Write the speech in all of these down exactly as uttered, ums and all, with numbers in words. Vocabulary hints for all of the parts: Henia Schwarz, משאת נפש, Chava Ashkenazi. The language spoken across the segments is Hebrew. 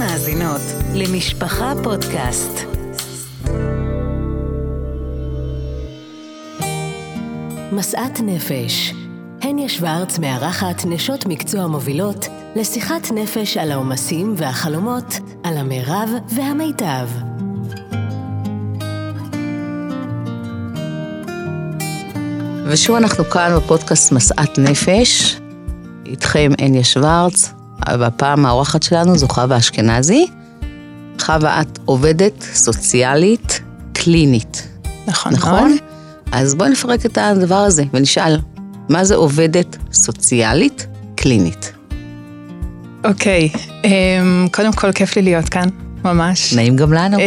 מאזינות למשפחה פודקאסט. משאת נפש. הניה שוורץ מארחת נשות מקצוע מובילות לשיחת נפש על העומסים והחלומות, על המרב והמיטב. ושוב אנחנו כאן בפודקאסט משאת נפש. איתכם הניה שוורץ. והפעם האורחת שלנו זו חווה אשכנזי. חווה, את עובדת סוציאלית קלינית. נכון. נכון? אז בואי נפרק את הדבר הזה ונשאל, מה זה עובדת סוציאלית קלינית? אוקיי, קודם כל כיף לי להיות כאן, ממש. נעים גם לנו.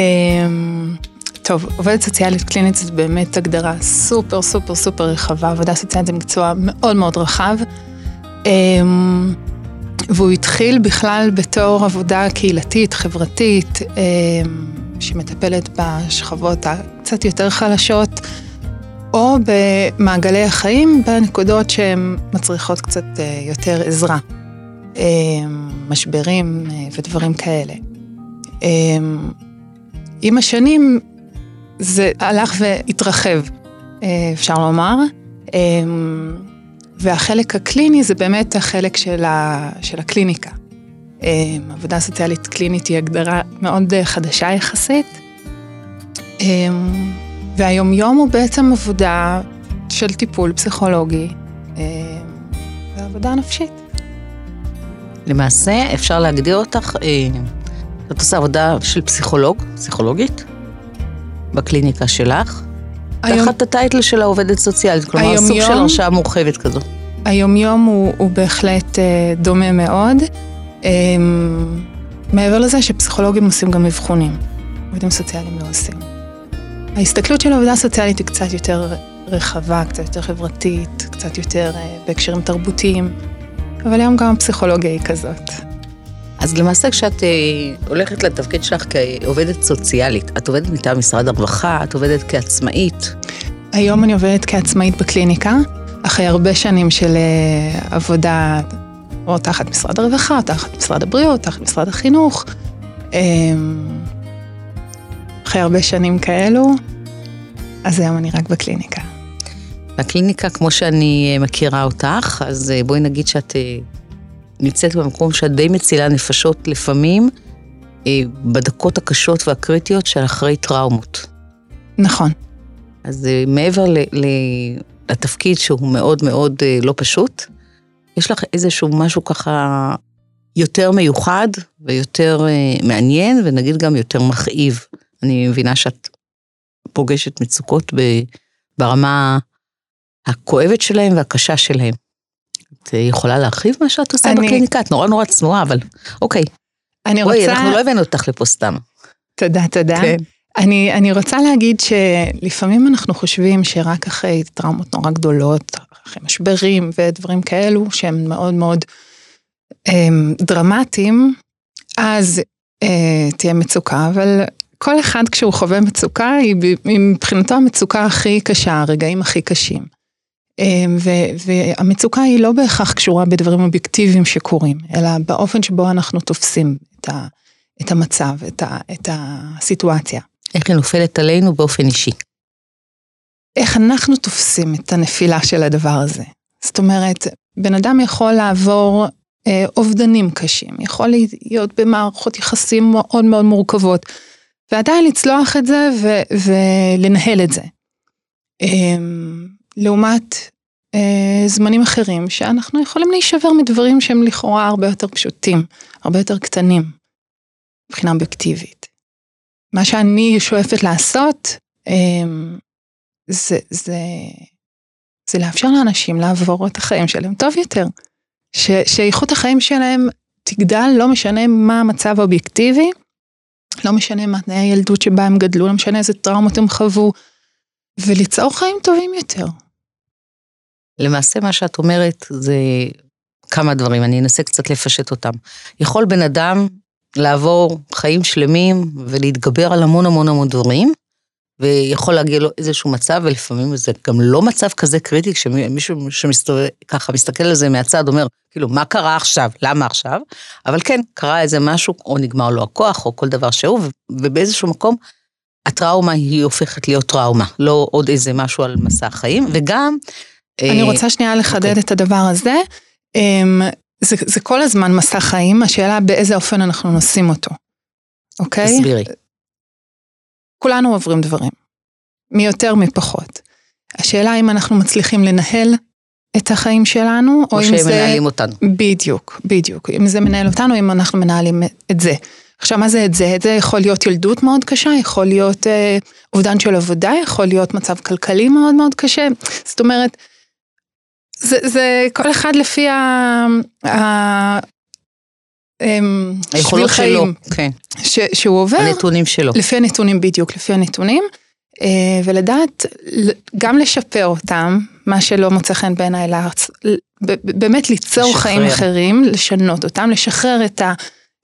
טוב, עובדת סוציאלית קלינית זה באמת הגדרה סופר סופר סופר רחבה. עבודה סוציאלית זה מקצוע מאוד מאוד רחב. והוא התחיל בכלל בתור עבודה קהילתית, חברתית, שמטפלת בשכבות הקצת יותר חלשות, או במעגלי החיים, בנקודות שהן מצריכות קצת יותר עזרה, משברים ודברים כאלה. עם השנים זה הלך והתרחב, אפשר לומר, והחלק הקליני זה באמת החלק של, ה, של הקליניקה. עבודה סוציאלית קלינית היא הגדרה מאוד חדשה יחסית, והיום יום הוא בעצם עבודה של טיפול פסיכולוגי, ועבודה נפשית. למעשה אפשר להגדיר אותך, את עושה עבודה של פסיכולוג, פסיכולוגית, בקליניקה שלך, תחת הטייטל של העובדת סוציאלית, כלומר סוג של הרשעה מורחבת כזו. היום-יום הוא, הוא בהחלט דומה מאוד, מעבר לזה שפסיכולוגים עושים גם מבחונים, עובדים סוציאליים לא עושים. ההסתכלות של העובדה הסוציאלית היא קצת יותר רחבה, קצת יותר חברתית, קצת יותר בהקשרים תרבותיים, אבל היום גם הפסיכולוגיה היא כזאת. אז למעשה כשאת הולכת לתפקיד שלך כעובדת סוציאלית, את עובדת מטעם משרד הרווחה, את עובדת כעצמאית? היום אני עובדת כעצמאית בקליניקה, אחרי הרבה שנים של עבודה או תחת משרד הרווחה, או תחת משרד הבריאות, תחת משרד החינוך. אחרי הרבה שנים כאלו, אז היום אני רק בקליניקה. בקליניקה, כמו שאני מכירה אותך, אז בואי נגיד שאת נמצאת במקום שאת די מצילה נפשות לפעמים, בדקות הקשות והקריטיות של אחרי טראומות. נכון. אז מעבר לתפקיד שהוא מאוד מאוד לא פשוט, יש לך איזשהו משהו ככה יותר מיוחד ויותר מעניין, ונגיד גם יותר מכאיב. אני מבינה שאת פוגשת מצוקות ברמה הכואבת שלהם והקשה שלהם. את יכולה להרחיב מה שאת עושה אני... בקליניקה? את נורא נורא צנועה, אבל אוקיי. אני רוצה... אוי, אנחנו לא הבאנו אותך לפה סתם. תודה, תודה. כן. אני, אני רוצה להגיד שלפעמים אנחנו חושבים שרק אחרי טראומות נורא גדולות, אחרי משברים ודברים כאלו, שהם מאוד מאוד הם, דרמטיים, אז אה, תהיה מצוקה, אבל כל אחד כשהוא חווה מצוקה, היא, היא מבחינתו המצוקה הכי קשה, הרגעים הכי קשים. והמצוקה היא לא בהכרח קשורה בדברים אובייקטיביים שקורים, אלא באופן שבו אנחנו תופסים את המצב, את הסיטואציה. איך היא נופלת עלינו באופן אישי? איך אנחנו תופסים את הנפילה של הדבר הזה. זאת אומרת, בן אדם יכול לעבור אובדנים קשים, יכול להיות במערכות יחסים מאוד מאוד מורכבות, ועדיין לצלוח את זה ולנהל את זה. לעומת אה, זמנים אחרים, שאנחנו יכולים להישבר מדברים שהם לכאורה הרבה יותר פשוטים, הרבה יותר קטנים, מבחינה אובייקטיבית. מה שאני שואפת לעשות, אה, זה, זה, זה לאפשר לאנשים לעבור את החיים שלהם טוב יותר, ש, שאיכות החיים שלהם תגדל, לא משנה מה המצב האובייקטיבי, לא משנה מה תנאי הילדות שבה הם גדלו, לא משנה איזה טראומות הם חוו, וליצור חיים טובים יותר. למעשה מה שאת אומרת זה כמה דברים, אני אנסה קצת לפשט אותם. יכול בן אדם לעבור חיים שלמים ולהתגבר על המון המון המון דברים, ויכול להגיע לו איזשהו מצב, ולפעמים זה גם לא מצב כזה קריטי, כשמישהו שככה מסתכל על זה מהצד, אומר, כאילו, מה קרה עכשיו? למה עכשיו? אבל כן, קרה איזה משהו, או נגמר לו הכוח, או כל דבר שהוא, ובאיזשהו מקום, הטראומה היא הופכת להיות טראומה, לא עוד איזה משהו על מסע החיים, וגם... אני רוצה שנייה לחדד את הדבר הזה, זה, זה כל הזמן מסע חיים, השאלה באיזה אופן אנחנו נושאים אותו, אוקיי? תסבירי. כולנו עוברים דברים, מי יותר מי פחות. השאלה אם אנחנו מצליחים לנהל את החיים שלנו, או, או אם זה... אותנו. בדיוק, בדיוק. אם זה מנהל אותנו, אם אנחנו מנהלים את זה. עכשיו, מה זה את זה? את זה יכול להיות ילדות מאוד קשה, יכול להיות אה, אובדן של עבודה, יכול להיות מצב כלכלי מאוד מאוד קשה. זאת אומרת, זה, זה כל אחד לפי ה... ה... היכולות שלו, כן. ש, שהוא עובר. הנתונים שלו. לפי הנתונים בדיוק, לפי הנתונים. ולדעת, גם לשפר אותם, מה שלא מוצא חן בעיניי לארץ, באמת ליצור לשחרר. חיים אחרים, לשנות אותם, לשחרר את, ה,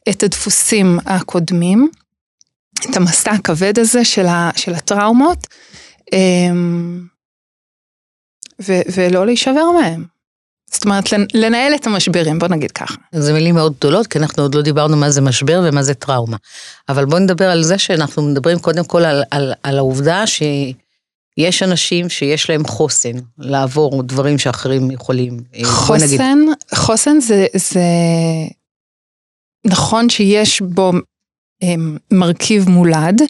את הדפוסים הקודמים, את המסע הכבד הזה של, ה, של הטראומות, ו, ולא להישבר מהם. זאת אומרת, לנהל את המשברים, בוא נגיד ככה. זה מילים מאוד גדולות, כי אנחנו עוד לא דיברנו מה זה משבר ומה זה טראומה. אבל בוא נדבר על זה שאנחנו מדברים קודם כל על, על, על העובדה שיש אנשים שיש להם חוסן, לעבור דברים שאחרים יכולים. חוסן, נגיד... חוסן זה, זה נכון שיש בו הם, מרכיב מולד,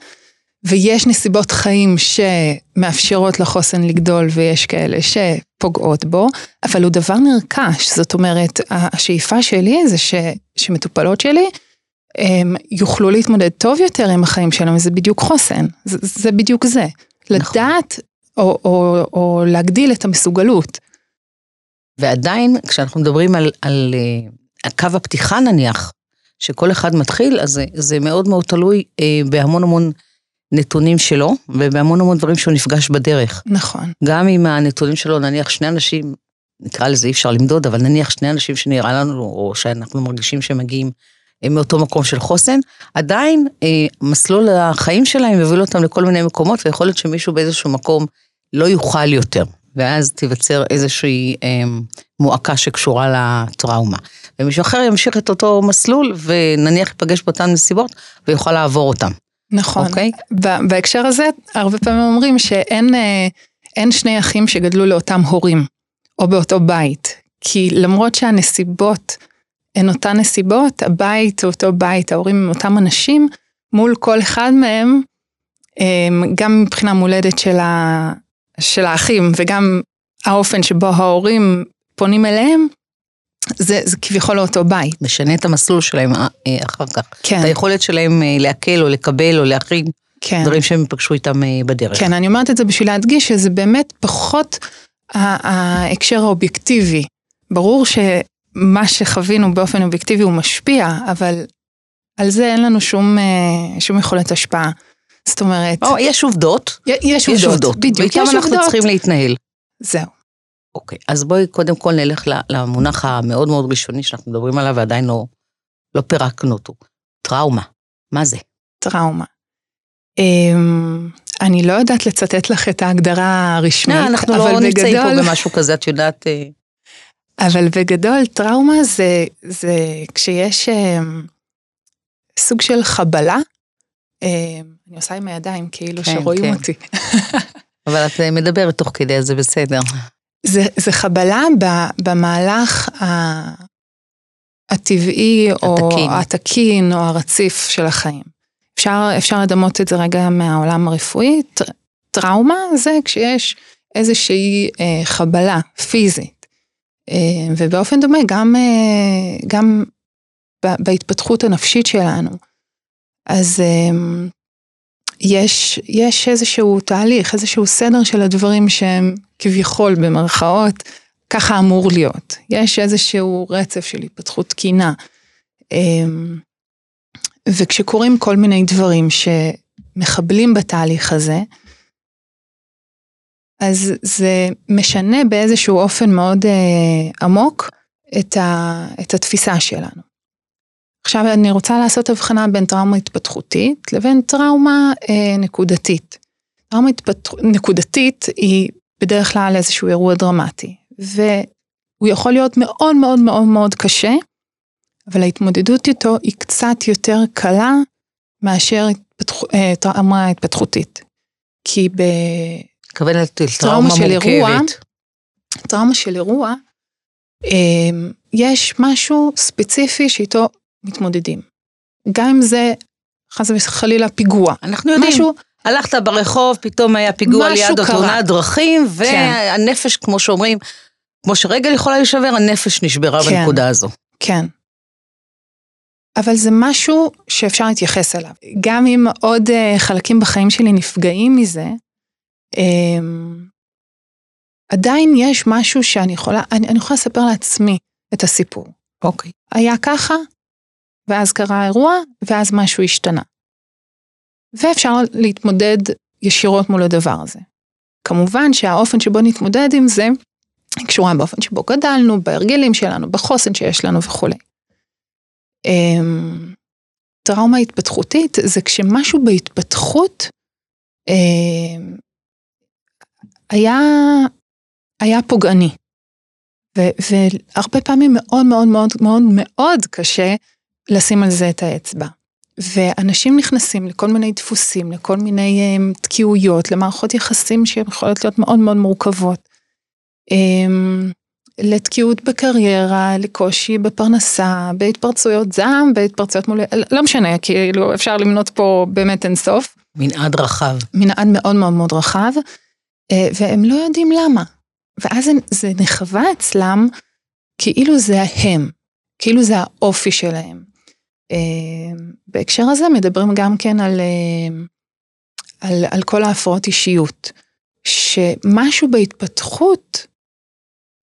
ויש נסיבות חיים שמאפשרות לחוסן לגדול, ויש כאלה שפוגעות בו, אבל הוא דבר נרכש. זאת אומרת, השאיפה שלי זה ש, שמטופלות שלי, הם יוכלו להתמודד טוב יותר עם החיים שלהם, זה בדיוק חוסן, זה, זה בדיוק זה. נכון. לדעת או, או, או להגדיל את המסוגלות. ועדיין, כשאנחנו מדברים על, על, על קו הפתיחה נניח, שכל אחד מתחיל, אז זה, זה מאוד מאוד תלוי אה, בהמון המון, נתונים שלו, ובהמון המון דברים שהוא נפגש בדרך. נכון. גם עם הנתונים שלו, נניח שני אנשים, נקרא לזה אי אפשר למדוד, אבל נניח שני אנשים שנראה לנו, או שאנחנו מרגישים שמגיעים מאותו מקום של חוסן, עדיין אה, מסלול החיים שלהם יוביל אותם לכל מיני מקומות, ויכול להיות שמישהו באיזשהו מקום לא יוכל יותר, ואז תיווצר איזושהי אה, מועקה שקשורה לטראומה. ומישהו אחר ימשיך את אותו מסלול, ונניח יפגש באותן נסיבות, ויוכל לעבור אותם. נכון, okay. בהקשר הזה הרבה פעמים אומרים שאין אין שני אחים שגדלו לאותם הורים או באותו בית, כי למרות שהנסיבות הן אותן נסיבות, הבית הוא אותו בית, ההורים הם אותם אנשים, מול כל אחד מהם, גם מבחינה מולדת של, ה, של האחים וגם האופן שבו ההורים פונים אליהם, זה, זה כביכול לא אותו בית. משנה את המסלול שלהם אחר כך. כן. את היכולת שלהם להקל או לקבל או להכין, כן. דברים שהם פגשו איתם בדרך. כן, אני אומרת את זה בשביל להדגיש שזה באמת פחות ההקשר האובייקטיבי. ברור שמה שחווינו באופן אובייקטיבי הוא משפיע, אבל על זה אין לנו שום, שום יכולת השפעה. זאת אומרת... או, יש עובדות. יש, יש עובדות. עובדות. בדיוק, יש עובדות. אנחנו צריכים להתנהל. זהו. אוקיי, okay, אז בואי קודם כל נלך למונח המאוד מאוד ראשוני שאנחנו מדברים עליו ועדיין לא, לא פירקנו אותו. טראומה, מה זה? טראומה. Um, אני לא יודעת לצטט לך את ההגדרה הרשמית, nah, אנחנו אבל לא נמצאים בגדול... פה במשהו כזה, את יודעת... אבל בגדול, טראומה זה, זה כשיש um, סוג של חבלה, um, אני עושה עם הידיים כאילו כן, שרואים כן. אותי. אבל את מדברת תוך כדי, זה בסדר. זה, זה חבלה במהלך הטבעי התקין. או התקין או הרציף של החיים. אפשר, אפשר לדמות את זה רגע מהעולם הרפואי. טראומה זה כשיש איזושהי חבלה פיזית. ובאופן דומה גם, גם בהתפתחות הנפשית שלנו. אז יש, יש איזשהו תהליך, איזשהו סדר של הדברים שהם כביכול במרכאות, ככה אמור להיות. יש איזשהו רצף של התפתחות תקינה. וכשקורים כל מיני דברים שמחבלים בתהליך הזה, אז זה משנה באיזשהו אופן מאוד עמוק את, ה, את התפיסה שלנו. עכשיו אני רוצה לעשות הבחנה בין טראומה התפתחותית לבין טראומה אה, נקודתית. טראומה נקודתית היא בדרך כלל איזשהו אירוע דרמטי, והוא יכול להיות מאוד מאוד מאוד מאוד קשה, אבל ההתמודדות איתו היא קצת יותר קלה מאשר טראומה התפתחותית. כי בטראומה של אירוע, טראומה של אירוע, יש משהו ספציפי שאיתו מתמודדים. גם אם זה חס וחלילה פיגוע. אנחנו יודעים, משהו, הלכת ברחוב, פתאום היה פיגוע ליד תאונת דרכים, והנפש, כן. כמו שאומרים, כמו שרגל יכולה להישבר, הנפש נשברה, כן. בנקודה הזו. כן. אבל זה משהו שאפשר להתייחס אליו. גם אם עוד חלקים בחיים שלי נפגעים מזה, עדיין יש משהו שאני יכולה, אני, אני יכולה לספר לעצמי את הסיפור. אוקיי. היה ככה, ואז קרה אירוע, ואז משהו השתנה. ואפשר להתמודד ישירות מול הדבר הזה. כמובן שהאופן שבו נתמודד עם זה, קשורה באופן שבו גדלנו, בהרגלים שלנו, בחוסן שיש לנו וכולי. טראומה התפתחותית זה כשמשהו בהתפתחות היה, היה פוגעני. והרבה פעמים מאוד מאוד מאוד מאוד מאוד קשה לשים על זה את האצבע. ואנשים נכנסים לכל מיני דפוסים, לכל מיני תקיעויות, למערכות יחסים שיכולות להיות מאוד מאוד מורכבות. לתקיעות בקריירה, לקושי בפרנסה, בהתפרצויות זעם, בהתפרצויות מול... לא משנה, כאילו אפשר למנות פה באמת אין סוף. מנעד רחב. מנעד מאוד מאוד מאוד רחב, והם לא יודעים למה. ואז זה נחווה אצלם, כאילו זה ההם, כאילו זה האופי שלהם. בהקשר הזה מדברים גם כן על, על, על כל ההפרעות אישיות, שמשהו בהתפתחות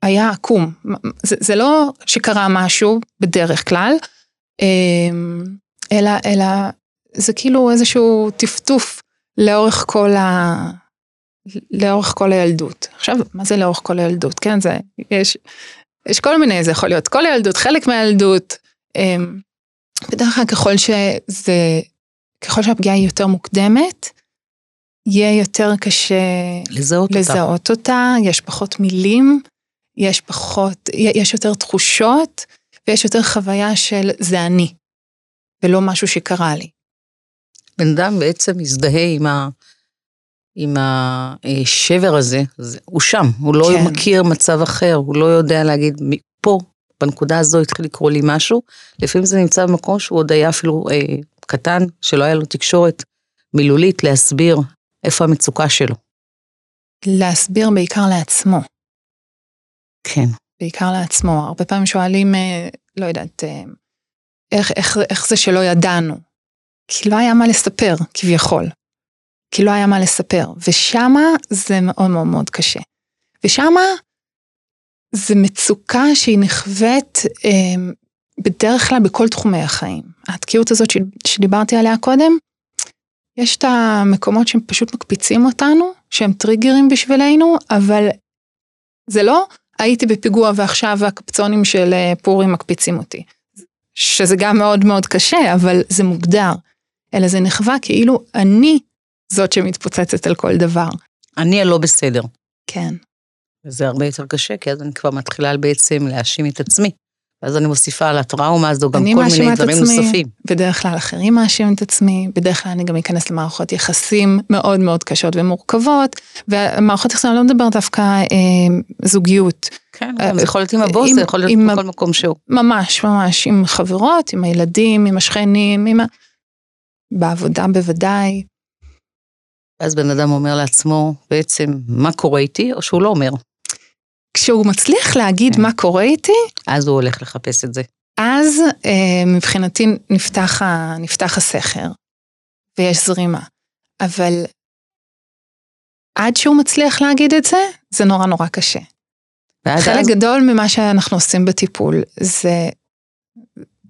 היה עקום. זה, זה לא שקרה משהו בדרך כלל, אלא, אלא זה כאילו איזשהו טפטוף לאורך כל, ה, לאורך כל הילדות. עכשיו, מה זה לאורך כל הילדות? כן, זה, יש, יש כל מיני, זה יכול להיות כל הילדות, חלק מהילדות. בדרך כלל ככל שזה, ככל שהפגיעה היא יותר מוקדמת, יהיה יותר קשה לזהות, לזהות אותה. אותה, יש פחות מילים, יש פחות, יש יותר תחושות, ויש יותר חוויה של זה אני, ולא משהו שקרה לי. בן אדם בעצם מזדהה עם, ה, עם השבר הזה, הוא שם, הוא לא כן. מכיר מצב אחר, הוא לא יודע להגיד פה, בנקודה הזו התחיל לקרוא לי משהו, לפעמים זה נמצא במקום שהוא עוד היה אפילו אה, קטן, שלא היה לו תקשורת מילולית, להסביר איפה המצוקה שלו. להסביר בעיקר לעצמו. כן. בעיקר לעצמו. הרבה פעמים שואלים, אה, לא יודעת, אה, איך, איך, איך זה שלא ידענו? כי לא היה מה לספר, כביכול. כי לא היה מה לספר. ושמה זה מאוד מאוד מאוד קשה. ושמה... זה מצוקה שהיא נחוות אה, בדרך כלל בכל תחומי החיים. התקיעות הזאת ש, שדיברתי עליה קודם, יש את המקומות שהם פשוט מקפיצים אותנו, שהם טריגרים בשבילנו, אבל זה לא, הייתי בפיגוע ועכשיו הקפצונים של פורים מקפיצים אותי. שזה גם מאוד מאוד קשה, אבל זה מוגדר. אלא זה נחווה כאילו אני זאת שמתפוצצת על כל דבר. אני לא בסדר. כן. וזה הרבה יותר קשה, כי אז אני כבר מתחילה בעצם להאשים את עצמי. אז אני מוסיפה על הטראומה הזו גם כל מיני דברים עצמי, נוספים. בדרך כלל אחרים מאשים את עצמי, בדרך כלל אני גם אכנס למערכות יחסים מאוד מאוד קשות ומורכבות, ומערכות יחסים אני לא מדברת דווקא אה, זוגיות. כן, אה, זה יכול להיות עם הבוס, זה יכול להיות בכל מקום שהוא. ממש, ממש, עם חברות, עם הילדים, עם השכנים, עם ה... בעבודה בוודאי. אז בן אדם אומר לעצמו בעצם מה קורה איתי, או שהוא לא אומר. כשהוא מצליח להגיד מה קורה איתי, אז הוא הולך לחפש את זה. אז מבחינתי נפתח, נפתח הסכר, ויש זרימה. אבל עד שהוא מצליח להגיד את זה, זה נורא נורא קשה. חלק גדול ממה שאנחנו עושים בטיפול, זה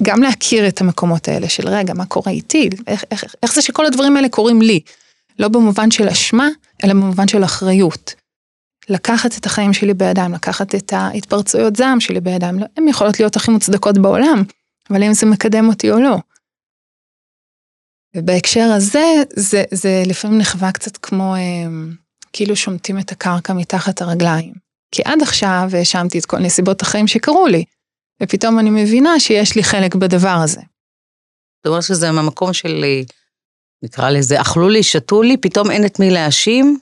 גם להכיר את המקומות האלה של רגע, מה קורה איתי? איך, איך, איך זה שכל הדברים האלה קורים לי? לא במובן של אשמה, אלא במובן של אחריות. לקחת את החיים שלי בידיים, לקחת את ההתפרצויות זעם שלי בידיים, הן יכולות להיות הכי מוצדקות בעולם, אבל אם זה מקדם אותי או לא. ובהקשר הזה, זה, זה לפעמים נחווה קצת כמו, כאילו שומטים את הקרקע מתחת הרגליים. כי עד עכשיו האשמתי את כל נסיבות החיים שקרו לי, ופתאום אני מבינה שיש לי חלק בדבר הזה. זאת אומרת שזה מהמקום שלי, נקרא לזה, אכלו לי, שתו לי, פתאום אין את מי להאשים,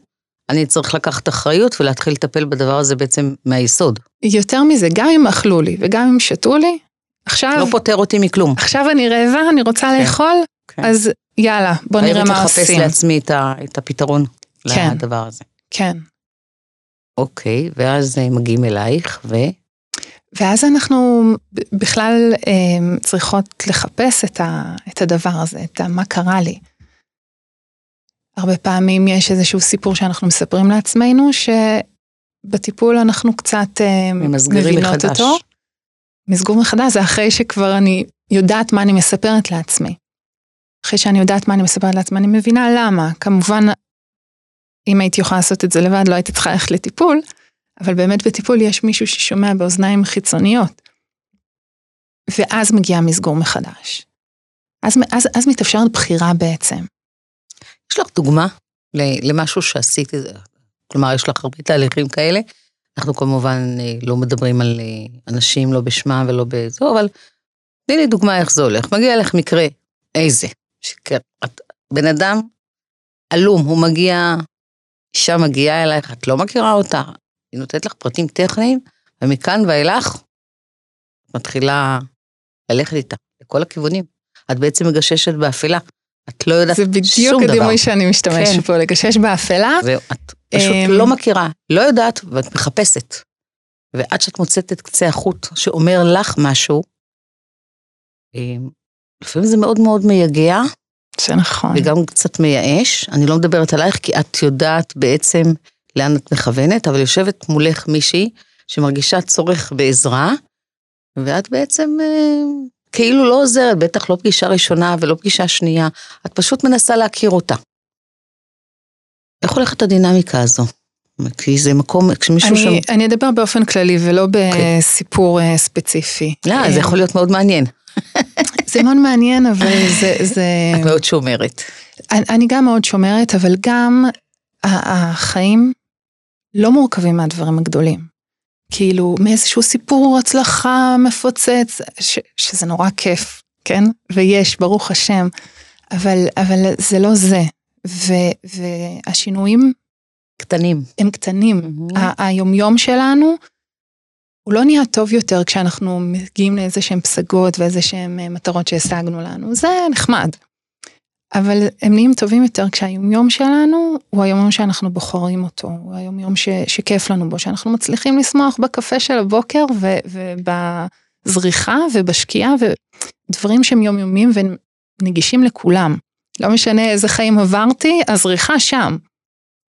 אני צריך לקחת אחריות ולהתחיל לטפל בדבר הזה בעצם מהיסוד. יותר מזה, גם אם אכלו לי וגם אם שתו לי, עכשיו... לא פותר אותי מכלום. עכשיו אני רעבה, אני רוצה כן. לאכול, כן. אז יאללה, בוא נראה מה עושים. אני רוצה לחפש לעצמי את, ה, את הפתרון כן. לדבר הזה. כן. אוקיי, ואז מגיעים אלייך ו... ואז אנחנו בכלל אה, צריכות לחפש את, ה, את הדבר הזה, את ה, מה קרה לי. הרבה פעמים יש איזשהו סיפור שאנחנו מספרים לעצמנו, שבטיפול אנחנו קצת מבינות אותו. מסגור מחדש, זה אחרי שכבר אני יודעת מה אני מספרת לעצמי. אחרי שאני יודעת מה אני מספרת לעצמי, אני מבינה למה. כמובן, אם הייתי יכולה לעשות את זה לבד, לא הייתי צריכה ללכת לטיפול, אבל באמת בטיפול יש מישהו ששומע באוזניים חיצוניות. ואז מגיע מסגור מחדש. אז, אז, אז מתאפשרת בחירה בעצם. יש לך דוגמה למשהו שעשיתי, כלומר יש לך הרבה תהליכים כאלה, אנחנו כמובן לא מדברים על אנשים, לא בשמם ולא בזו, אבל תני לי דוגמה איך זה הולך, מגיע לך מקרה איזה, בן אדם אלום, הוא מגיע, אישה מגיעה אלייך, את לא מכירה אותה, היא נותנת לך פרטים טכניים, ומכאן ואילך, את מתחילה ללכת איתה, לכל הכיוונים, את בעצם מגששת באפלה, את לא יודעת שום דבר. זה בדיוק הדימוי שאני משתמשת פה, לגשש באפלה. זהו, את פשוט לא מכירה, לא יודעת, ואת מחפשת. ועד שאת מוצאת את קצה החוט שאומר לך משהו, לפעמים זה מאוד מאוד מייגע. זה נכון. וגם קצת מייאש. אני לא מדברת עלייך, כי את יודעת בעצם לאן את מכוונת, אבל יושבת מולך מישהי שמרגישה צורך בעזרה, ואת בעצם... כאילו לא עוזרת, בטח לא פגישה ראשונה ולא פגישה שנייה, את פשוט מנסה להכיר אותה. איך הולכת הדינמיקה הזו? כי זה מקום, כשמישהו שם... אני אדבר באופן כללי ולא בסיפור ספציפי. לא, זה יכול להיות מאוד מעניין. זה מאוד מעניין, אבל זה... את מאוד שומרת. אני גם מאוד שומרת, אבל גם החיים לא מורכבים מהדברים הגדולים. כאילו, מאיזשהו סיפור הצלחה מפוצץ, ש, שזה נורא כיף, כן? ויש, ברוך השם, אבל, אבל זה לא זה. ו, והשינויים... קטנים. הם קטנים. Mm-hmm. ה- היומיום שלנו, הוא לא נהיה טוב יותר כשאנחנו מגיעים לאיזה שהם פסגות, ואיזה שהם מטרות שהשגנו לנו. זה נחמד. אבל הם נהיים טובים יותר כשהיומיום שלנו, הוא היומיום שאנחנו בוחרים אותו, הוא היומיום ש, שכיף לנו בו, שאנחנו מצליחים לשמוח בקפה של הבוקר, ו, ובזריחה ובשקיעה, ודברים שהם יומיומים ונגישים לכולם. לא משנה איזה חיים עברתי, הזריחה שם.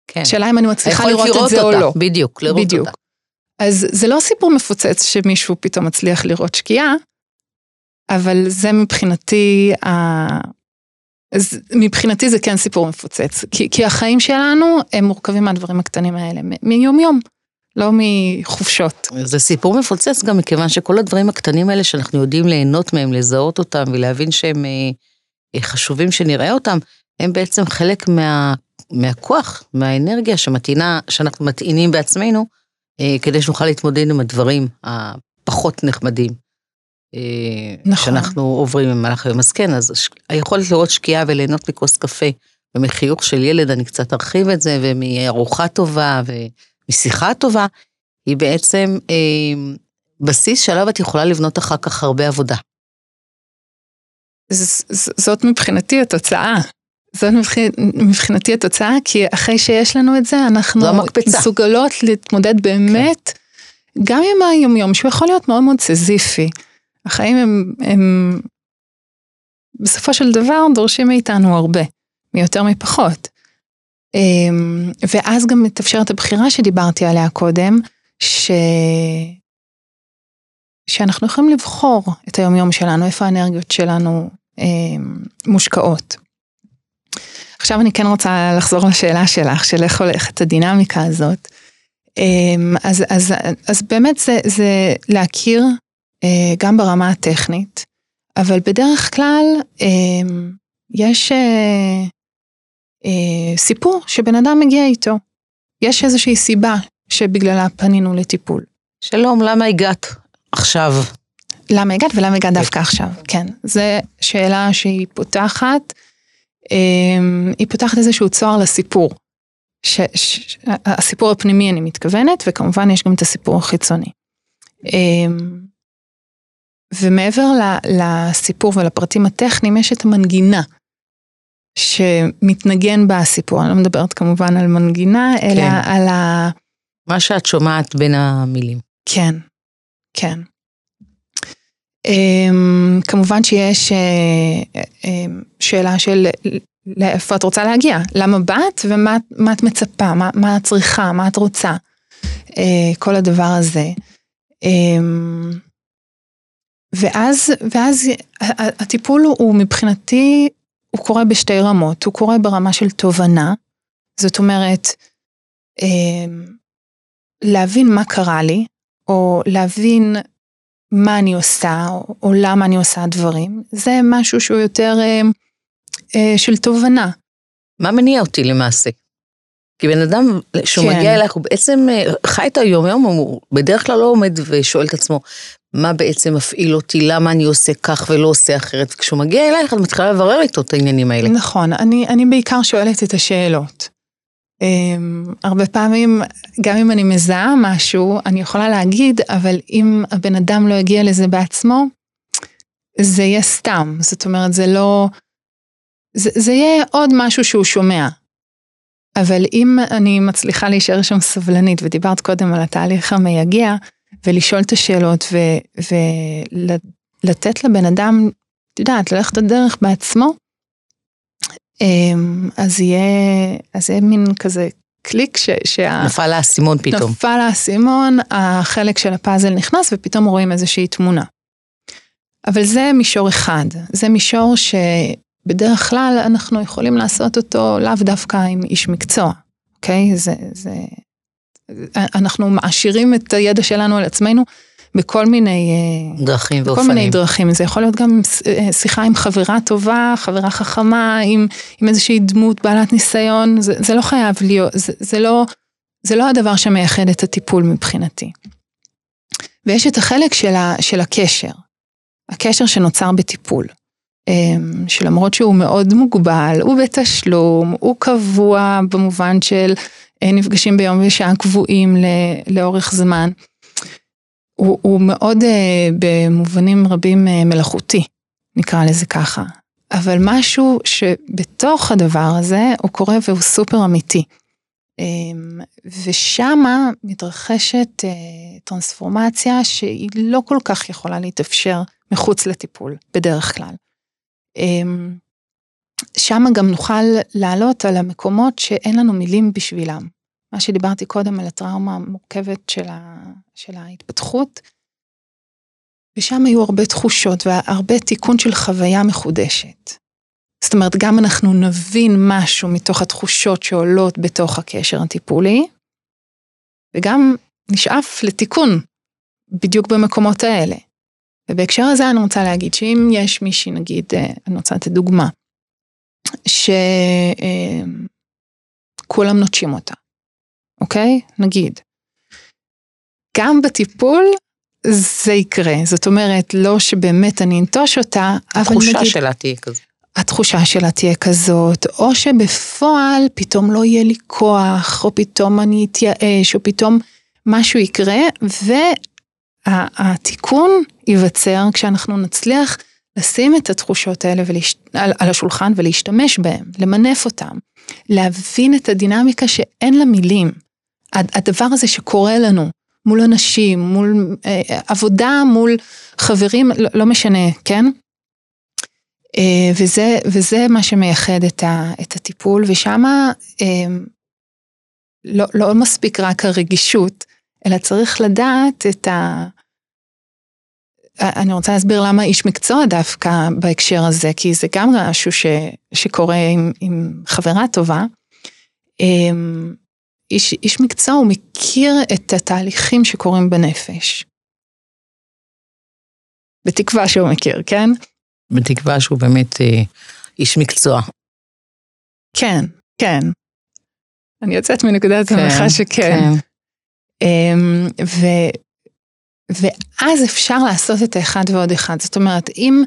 כן. שאלה אם אני מצליחה לראות, לראות את זה אותה. או לא. בדיוק, לראות בדיוק. אותה. אז זה לא סיפור מפוצץ שמישהו פתאום מצליח לראות שקיעה, אבל זה מבחינתי ה... אז מבחינתי זה כן סיפור מפוצץ, כי, כי החיים שלנו הם מורכבים מהדברים הקטנים האלה, מיום יום, לא מחופשות. זה סיפור מפוצץ גם מכיוון שכל הדברים הקטנים האלה שאנחנו יודעים ליהנות מהם, לזהות אותם ולהבין שהם חשובים שנראה אותם, הם בעצם חלק מה, מהכוח, מהאנרגיה שמתעינה, שאנחנו מתעינים בעצמנו, כדי שנוכל להתמודד עם הדברים הפחות נחמדים. שאנחנו עוברים במהלך היום, אז כן, אז היכולת לראות שקיעה וליהנות מכוס קפה, ומחיוך של ילד, אני קצת ארחיב את זה, ומארוחה טובה, ומשיחה טובה, היא בעצם אה, בסיס שעליו את יכולה לבנות אחר כך הרבה עבודה. ז- ז- זאת מבחינתי התוצאה. זאת מבחינתי התוצאה, כי אחרי שיש לנו את זה, אנחנו מסוגלות להתמודד באמת, כן. גם עם היומיום, שהוא יכול להיות מאוד מאוד סזיפי. החיים הם, הם בסופו של דבר דורשים מאיתנו הרבה, מיותר מפחות. ואז גם מתאפשרת הבחירה שדיברתי עליה קודם, ש... שאנחנו יכולים לבחור את היומיום שלנו, איפה האנרגיות שלנו מושקעות. עכשיו אני כן רוצה לחזור לשאלה שלך, של איך הולכת הדינמיקה הזאת. אז, אז, אז באמת זה, זה להכיר... גם ברמה הטכנית, אבל בדרך כלל יש אה, אה, סיפור שבן אדם מגיע איתו. יש איזושהי סיבה שבגללה פנינו לטיפול. שלום, למה הגעת עכשיו? למה הגעת ולמה הגעת דווקא עכשיו, כן. זו שאלה שהיא פותחת, אה, היא פותחת איזשהו צוהר לסיפור. ש, ש, הסיפור הפנימי אני מתכוונת, וכמובן יש גם את הסיפור החיצוני. אה, ומעבר לסיפור ולפרטים הטכניים, יש את המנגינה שמתנגן בה הסיפור. אני לא מדברת כמובן על מנגינה, אלא כן. על ה... מה שאת שומעת בין המילים. כן, כן. כמובן שיש שאלה של לאיפה את רוצה להגיע, למה באת ומה מה את מצפה, מה, מה את צריכה, מה את רוצה. כל הדבר הזה. ואז, ואז הטיפול הוא מבחינתי, הוא קורה בשתי רמות, הוא קורה ברמה של תובנה, זאת אומרת, להבין מה קרה לי, או להבין מה אני עושה, או למה אני עושה דברים, זה משהו שהוא יותר של תובנה. מה מניע אותי למעשה? כי בן אדם שהוא כן. מגיע אליך, הוא בעצם חי את היום יום, הוא בדרך כלל לא עומד ושואל את עצמו, מה בעצם מפעיל אותי, למה אני עושה כך ולא עושה אחרת, כשהוא מגיע אלייך, את מתחילה לברר איתו את העניינים האלה. נכון, אני, אני בעיקר שואלת את השאלות. Um, הרבה פעמים, גם אם אני מזהה משהו, אני יכולה להגיד, אבל אם הבן אדם לא הגיע לזה בעצמו, זה יהיה סתם, זאת אומרת, זה לא, זה, זה יהיה עוד משהו שהוא שומע. אבל אם אני מצליחה להישאר שם סבלנית, ודיברת קודם על התהליך המייגע, ולשאול את השאלות, ולתת לבן אדם, את יודעת, ללכת לדרך בעצמו, אז יהיה מין כזה קליק, נפל האסימון פתאום. נפל האסימון, החלק של הפאזל נכנס, ופתאום רואים איזושהי תמונה. אבל זה מישור אחד, זה מישור שבדרך כלל אנחנו יכולים לעשות אותו, לאו דווקא עם איש מקצוע, אוקיי? זה... אנחנו מעשירים את הידע שלנו על עצמנו בכל מיני דרכים ואופנים. בכל מיני דרכים. זה יכול להיות גם שיחה עם חברה טובה, חברה חכמה, עם, עם איזושהי דמות בעלת ניסיון. זה, זה לא חייב להיות, זה, זה לא, זה לא הדבר שמייחד את הטיפול מבחינתי. ויש את החלק של, ה, של הקשר. הקשר שנוצר בטיפול. שלמרות שהוא מאוד מוגבל, הוא בתשלום, הוא קבוע במובן של... נפגשים ביום ושעה קבועים לאורך זמן, הוא, הוא מאוד במובנים רבים מלאכותי, נקרא לזה ככה. אבל משהו שבתוך הדבר הזה, הוא קורה והוא סופר אמיתי. ושמה מתרחשת טרנספורמציה שהיא לא כל כך יכולה להתאפשר מחוץ לטיפול, בדרך כלל. שמה גם נוכל לעלות על המקומות שאין לנו מילים בשבילם. מה שדיברתי קודם על הטראומה המורכבת של, ה... של ההתפתחות, ושם היו הרבה תחושות והרבה תיקון של חוויה מחודשת. זאת אומרת, גם אנחנו נבין משהו מתוך התחושות שעולות בתוך הקשר הטיפולי, וגם נשאף לתיקון בדיוק במקומות האלה. ובהקשר הזה אני רוצה להגיד שאם יש מישהי, נגיד, אני רוצה לתת דוגמה, שכולם נוטשים אותה, אוקיי? נגיד. גם בטיפול זה יקרה, זאת אומרת, לא שבאמת אני אנטוש אותה, התחושה שלה תהיה כזאת. התחושה שלה תהיה כזאת, או שבפועל פתאום לא יהיה לי כוח, או פתאום אני אתייאש, או פתאום משהו יקרה, והתיקון ייווצר כשאנחנו נצליח לשים את התחושות האלה ולהש... על, על השולחן ולהשתמש בהם, למנף אותם, להבין את הדינמיקה שאין לה מילים. הדבר הזה שקורה לנו מול אנשים, מול אה, עבודה, מול חברים, לא, לא משנה, כן? אה, וזה, וזה מה שמייחד את, ה, את הטיפול, ושמה אה, לא, לא מספיק רק הרגישות, אלא צריך לדעת את ה... אני רוצה להסביר למה איש מקצוע דווקא בהקשר הזה, כי זה גם משהו ש, שקורה עם, עם חברה טובה. איש, איש מקצוע הוא מכיר את התהליכים שקורים בנפש. בתקווה שהוא מכיר, כן? בתקווה שהוא באמת איש מקצוע. כן, כן. אני יוצאת מנקודת המחה שכן. ואז אפשר לעשות את האחד ועוד אחד. זאת אומרת, אם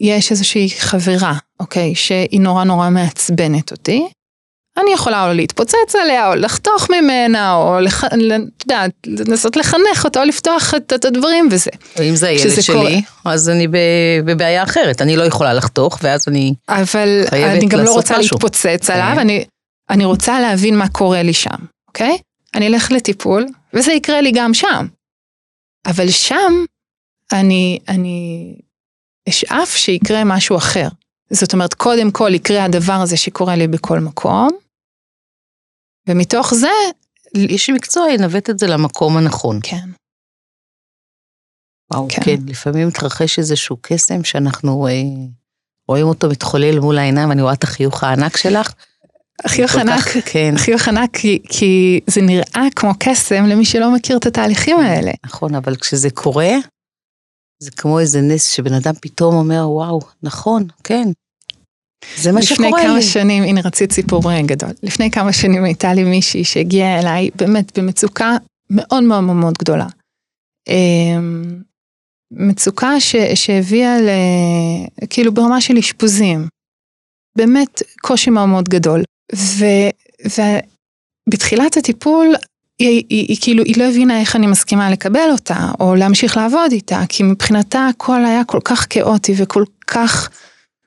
יש איזושהי חברה, אוקיי, שהיא נורא נורא מעצבנת אותי, אני יכולה או להתפוצץ עליה, או לחתוך ממנה, או לנסות לחנך אותה, או לפתוח את הדברים וזה. אם זה הילד שלי, אז אני בבעיה אחרת, אני לא יכולה לחתוך, ואז אני חייבת לעשות משהו. אבל אני גם לא רוצה להתפוצץ עליו, אני רוצה להבין מה קורה לי שם, אוקיי? אני אלך לטיפול, וזה יקרה לי גם שם. אבל שם, אני אשאף שיקרה משהו אחר. זאת אומרת, קודם כל יקרה הדבר הזה שקורה לי בכל מקום, ומתוך זה, איש מקצוע ינווט את זה למקום הנכון. כן. וואו, כן. כן. לפעמים מתרחש איזשהו קסם שאנחנו אה, רואים אותו מתחולל מול העיניים, אני רואה את החיוך הענק שלך. החיוך ענק, כן. החיוך ענק כי, כי זה נראה כמו קסם למי שלא מכיר את התהליכים האלה. נכון, אבל כשזה קורה, זה כמו איזה נס שבן אדם פתאום אומר, וואו, נכון, כן. זה מה שקורה לי. לפני כמה שנים, הנה רצית סיפור גדול. לפני כמה שנים הייתה לי מישהי שהגיעה אליי באמת במצוקה מאוד מאוד מאוד גדולה. מצוקה ש, שהביאה ל, כאילו ברמה של אשפוזים. באמת קושי מאוד מאוד גדול. ו, ובתחילת הטיפול, היא, היא, היא, היא כאילו, היא לא הבינה איך אני מסכימה לקבל אותה, או להמשיך לעבוד איתה, כי מבחינתה הכל היה כל כך כאוטי, וכל כך,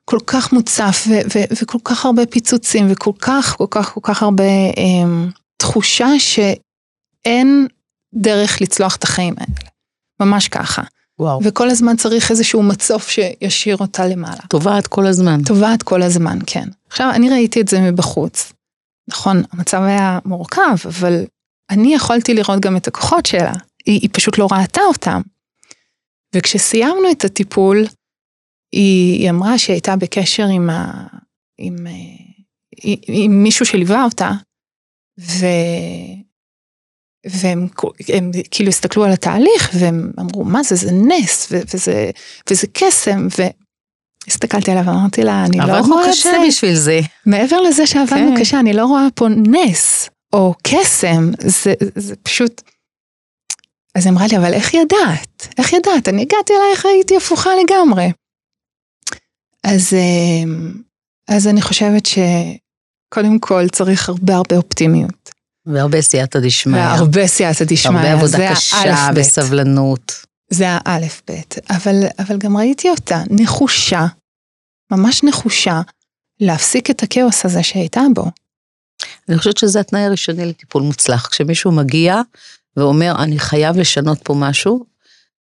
כל כך מוצף, ו, ו, וכל כך הרבה פיצוצים, וכל כך, כל כך, כל כך הרבה אה, תחושה שאין דרך לצלוח את החיים האלה. ממש ככה. וואו. וכל הזמן צריך איזשהו מצוף שישאיר אותה למעלה. טובעת כל הזמן. טובעת כל הזמן, כן. עכשיו, אני ראיתי את זה מבחוץ. נכון, המצב היה מורכב, אבל אני יכולתי לראות גם את הכוחות שלה, היא, היא פשוט לא ראתה אותם. וכשסיימנו את הטיפול, היא, היא אמרה שהיא הייתה בקשר עם, ה, עם, עם, עם מישהו שליווה אותה, ו, והם הם, כאילו הסתכלו על התהליך, והם אמרו, מה זה, זה נס, ו, וזה, וזה קסם, ו... הסתכלתי עליו ואמרתי לה, אני לא רואה את זה. עבדנו קשה בשביל זה. מעבר לזה שעבדנו כן. קשה, אני לא רואה פה נס. או קסם, זה, זה פשוט, אז אמרה לי, אבל איך ידעת? איך ידעת? אני הגעתי אלייך, הייתי הפוכה לגמרי. אז, אז אני חושבת שקודם כל צריך הרבה הרבה אופטימיות. והרבה סייעתא דשמיא. והרבה סייעתא דשמיא. הרבה עבודה קשה בסבלנות. זה האלף בית. אבל, אבל גם ראיתי אותה נחושה, ממש נחושה, להפסיק את הכאוס הזה שהייתה בו. אני חושבת שזה התנאי הראשוני לטיפול מוצלח, כשמישהו מגיע ואומר, אני חייב לשנות פה משהו,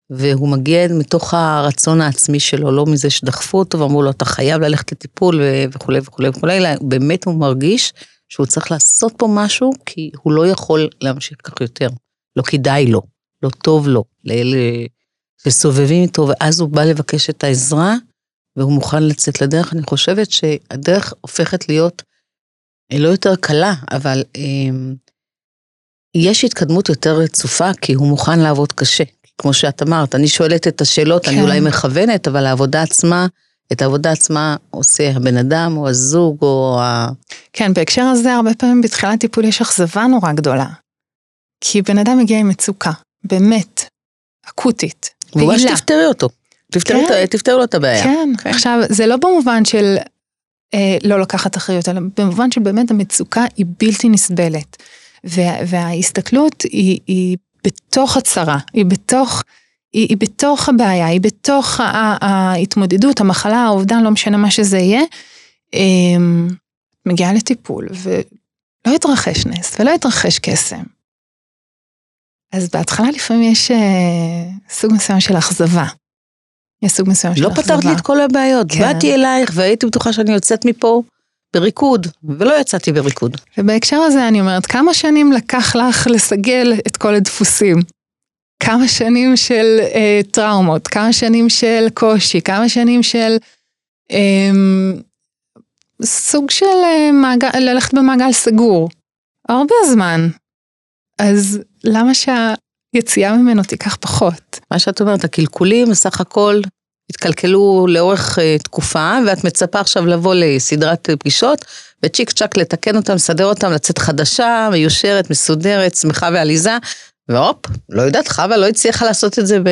והוא מגיע מתוך הרצון העצמי שלו, לא מזה שדחפו אותו, ואמרו לו, אתה חייב ללכת לטיפול וכו' וכו' וכו', אלא באמת הוא מרגיש שהוא צריך לעשות פה משהו, כי הוא לא יכול להמשיך כך יותר, לא כדאי לו, לא טוב לו, לאלה שסובבים איתו, ואז הוא בא לבקש את העזרה, והוא מוכן לצאת לדרך. אני חושבת שהדרך הופכת להיות היא לא יותר קלה, אבל אה, יש התקדמות יותר רצופה, כי הוא מוכן לעבוד קשה. כמו שאת אמרת, אני שואלת את השאלות, כן. אני אולי מכוונת, אבל העבודה עצמה, את העבודה עצמה עושה הבן אדם, או הזוג, או ה... כן, בהקשר הזה, הרבה פעמים בתחילת טיפול יש אכזבה נורא גדולה. כי בן אדם מגיע עם מצוקה, באמת, אקוטית, פעילה. ממש תפתרי אותו. תפתרי כן. תפתר לו את הבעיה. כן, כן, עכשיו, זה לא במובן של... לא לקחת אחריות, אלא במובן שבאמת המצוקה היא בלתי נסבלת, וההסתכלות היא בתוך הצרה, היא בתוך הבעיה, היא בתוך ההתמודדות, המחלה, העובדה, לא משנה מה שזה יהיה, מגיעה לטיפול, ולא יתרחש נס, ולא יתרחש קסם. אז בהתחלה לפעמים יש סוג מסוים של אכזבה, יש סוג מסוים לא של החזרה. לא פתרת לי את כל הבעיות, כן. באתי אלייך והייתי בטוחה שאני יוצאת מפה בריקוד, ולא יצאתי בריקוד. ובהקשר הזה אני אומרת, כמה שנים לקח לך לסגל את כל הדפוסים? כמה שנים של אה, טראומות, כמה שנים של קושי, כמה שנים של אה, סוג של אה, מעגל, ללכת במעגל סגור. הרבה זמן. אז למה שה... יציאה ממנו תיקח פחות. מה שאת אומרת, הקלקולים, סך הכל, התקלקלו לאורך תקופה, ואת מצפה עכשיו לבוא לסדרת פגישות, וצ'יק צ'ק לתקן אותם, לסדר אותם, לצאת חדשה, מיושרת, מסודרת, שמחה ועליזה, והופ, לא יודעת, חווה לא הצליחה לעשות את זה ב...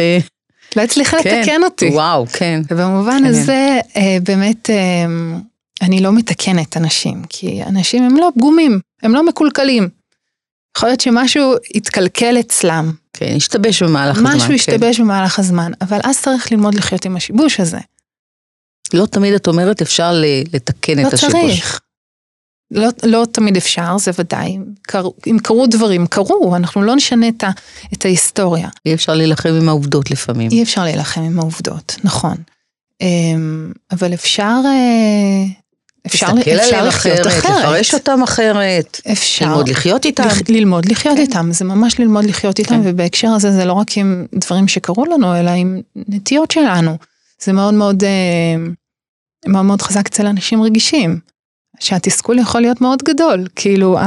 לא הצליחה כן. לתקן אותי. וואו, כן. ובמובן הזה, באמת, אני לא מתקנת אנשים, כי אנשים הם לא פגומים, הם לא מקולקלים. יכול להיות שמשהו יתקלקל אצלם. כן, ישתבש במהלך הזמן. משהו ישתבש במהלך הזמן, אבל אז צריך ללמוד לחיות עם השיבוש הזה. לא תמיד את אומרת אפשר לתקן את השיבוש. לא צריך. לא, לא תמיד אפשר, זה ודאי. אם קרו דברים, קרו, אנחנו לא נשנה את, ה, את ההיסטוריה. אי אפשר להילחם עם העובדות לפעמים. אי אפשר להילחם עם העובדות, נכון. אבל אפשר... אפשר לחיות אחרת. לפרש אותם אחרת. אפשר. ללמוד לחיות איתם. ללמוד לחיות איתם, זה ממש ללמוד לחיות איתם, ובהקשר הזה זה לא רק עם דברים שקרו לנו, אלא עם נטיות שלנו. זה מאוד מאוד, מאוד, מאוד חזק אצל אנשים רגישים. שהתסכול יכול להיות מאוד גדול, כאילו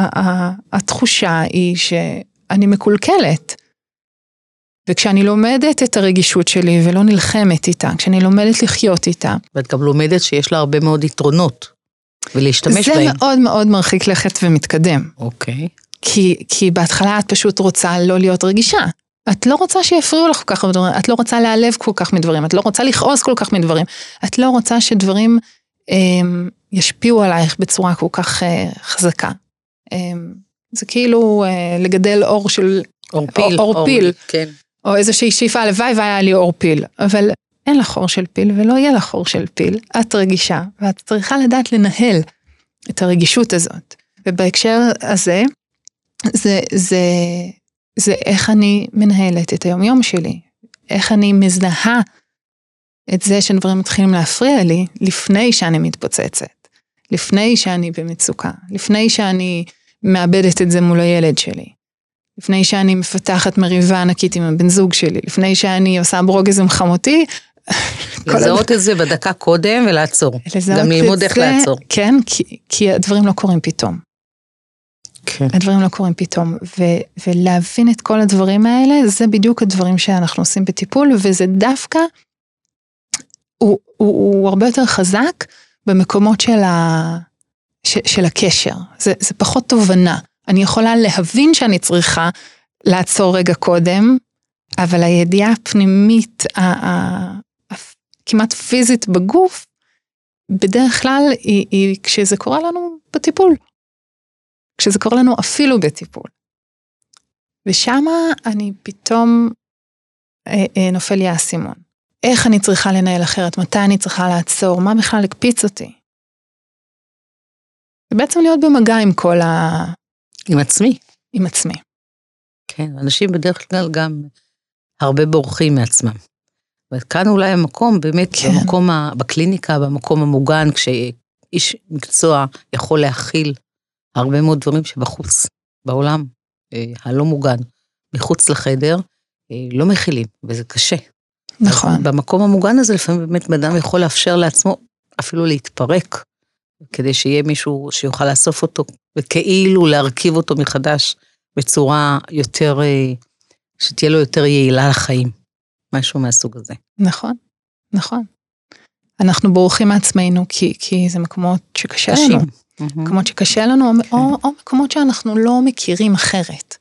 התחושה היא שאני מקולקלת, וכשאני לומדת את הרגישות שלי ולא נלחמת איתה, כשאני לומדת לחיות איתה. ואת גם לומדת שיש לה הרבה מאוד יתרונות, ולהשתמש בהם. זה מאוד מאוד מרחיק לכת ומתקדם. אוקיי. כי, כי בהתחלה את פשוט רוצה לא להיות רגישה. את לא רוצה שיפריעו לך כל כך מדברים, את לא רוצה להעלב כל כך מדברים, את לא רוצה לכעוס כל כך מדברים, את לא רוצה שדברים... ישפיעו עלייך בצורה כל כך חזקה. זה כאילו לגדל אור של... אור פיל. אור פיל. כן. או איזושהי שאיפה, הלוואי והיה לי אור פיל. אבל אין לך אור של פיל ולא יהיה לך אור של פיל. את רגישה, ואת צריכה לדעת לנהל את הרגישות הזאת. ובהקשר הזה, זה, זה, זה איך אני מנהלת את היום-יום שלי. איך אני מזדהה את זה שדברים מתחילים להפריע לי, לפני שאני מתפוצצת. לפני שאני במצוקה, לפני שאני מאבדת את זה מול הילד שלי, לפני שאני מפתחת מריבה ענקית עם הבן זוג שלי, לפני שאני עושה ברוגז עם חמותי. לזהות את זה בדקה קודם ולעצור. גם ללמוד איך לעצור. כן, כי, כי הדברים לא קורים פתאום. כן. הדברים לא קורים פתאום, ו, ולהבין את כל הדברים האלה, זה בדיוק הדברים שאנחנו עושים בטיפול, וזה דווקא, הוא, הוא, הוא הרבה יותר חזק, במקומות של, ה... ש... של הקשר, זה, זה פחות תובנה, אני יכולה להבין שאני צריכה לעצור רגע קודם, אבל הידיעה הפנימית, ה... ה... כמעט פיזית בגוף, בדרך כלל היא, היא כשזה קורה לנו בטיפול, כשזה קורה לנו אפילו בטיפול, ושמה אני פתאום אה, אה, נופל לי האסימון. איך אני צריכה לנהל אחרת, מתי אני צריכה לעצור, מה בכלל לקפיץ אותי. זה בעצם להיות במגע עם כל ה... עם עצמי. עם עצמי. כן, אנשים בדרך כלל גם הרבה בורחים מעצמם. וכאן אולי המקום, באמת, כן. במקום ה... בקליניקה, במקום המוגן, כשאיש מקצוע יכול להכיל הרבה מאוד דברים שבחוץ, בעולם, הלא מוגן, מחוץ לחדר, לא מכילים, וזה קשה. נכון. במקום המוגן הזה לפעמים באמת אדם יכול לאפשר לעצמו אפילו להתפרק, כדי שיהיה מישהו שיוכל לאסוף אותו, וכאילו להרכיב אותו מחדש בצורה יותר, שתהיה לו יותר יעילה לחיים, משהו מהסוג הזה. נכון, נכון. אנחנו בורחים מעצמנו, כי, כי זה מקומות שקשה לנו, מקומות שקשה לנו, או, או מקומות שאנחנו לא מכירים אחרת.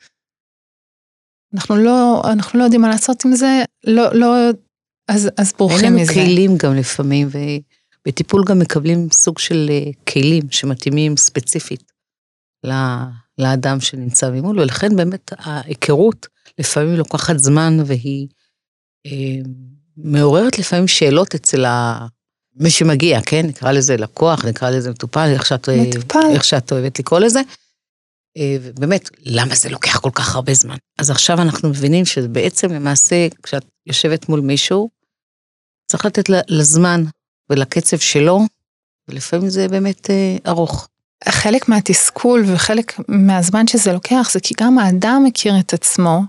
אנחנו לא, אנחנו לא יודעים מה לעשות עם זה, לא, לא, אז, אז בורחים מזה. אין לנו כלים גם לפעמים, ובטיפול גם מקבלים סוג של כלים שמתאימים ספציפית לאדם שנמצא ממול, ולכן באמת ההיכרות לפעמים לוקחת זמן, והיא מעוררת לפעמים שאלות אצל מי שמגיע, כן? נקרא לזה לקוח, נקרא לזה מטופל, איך שאת, איך שאת אוהבת לקרוא לזה. באמת, למה זה לוקח כל כך הרבה זמן? אז עכשיו אנחנו מבינים שבעצם למעשה, כשאת יושבת מול מישהו, צריך לתת לזמן ולקצב שלו, ולפעמים זה באמת ארוך. חלק מהתסכול וחלק מהזמן שזה לוקח, זה כי גם האדם מכיר את עצמו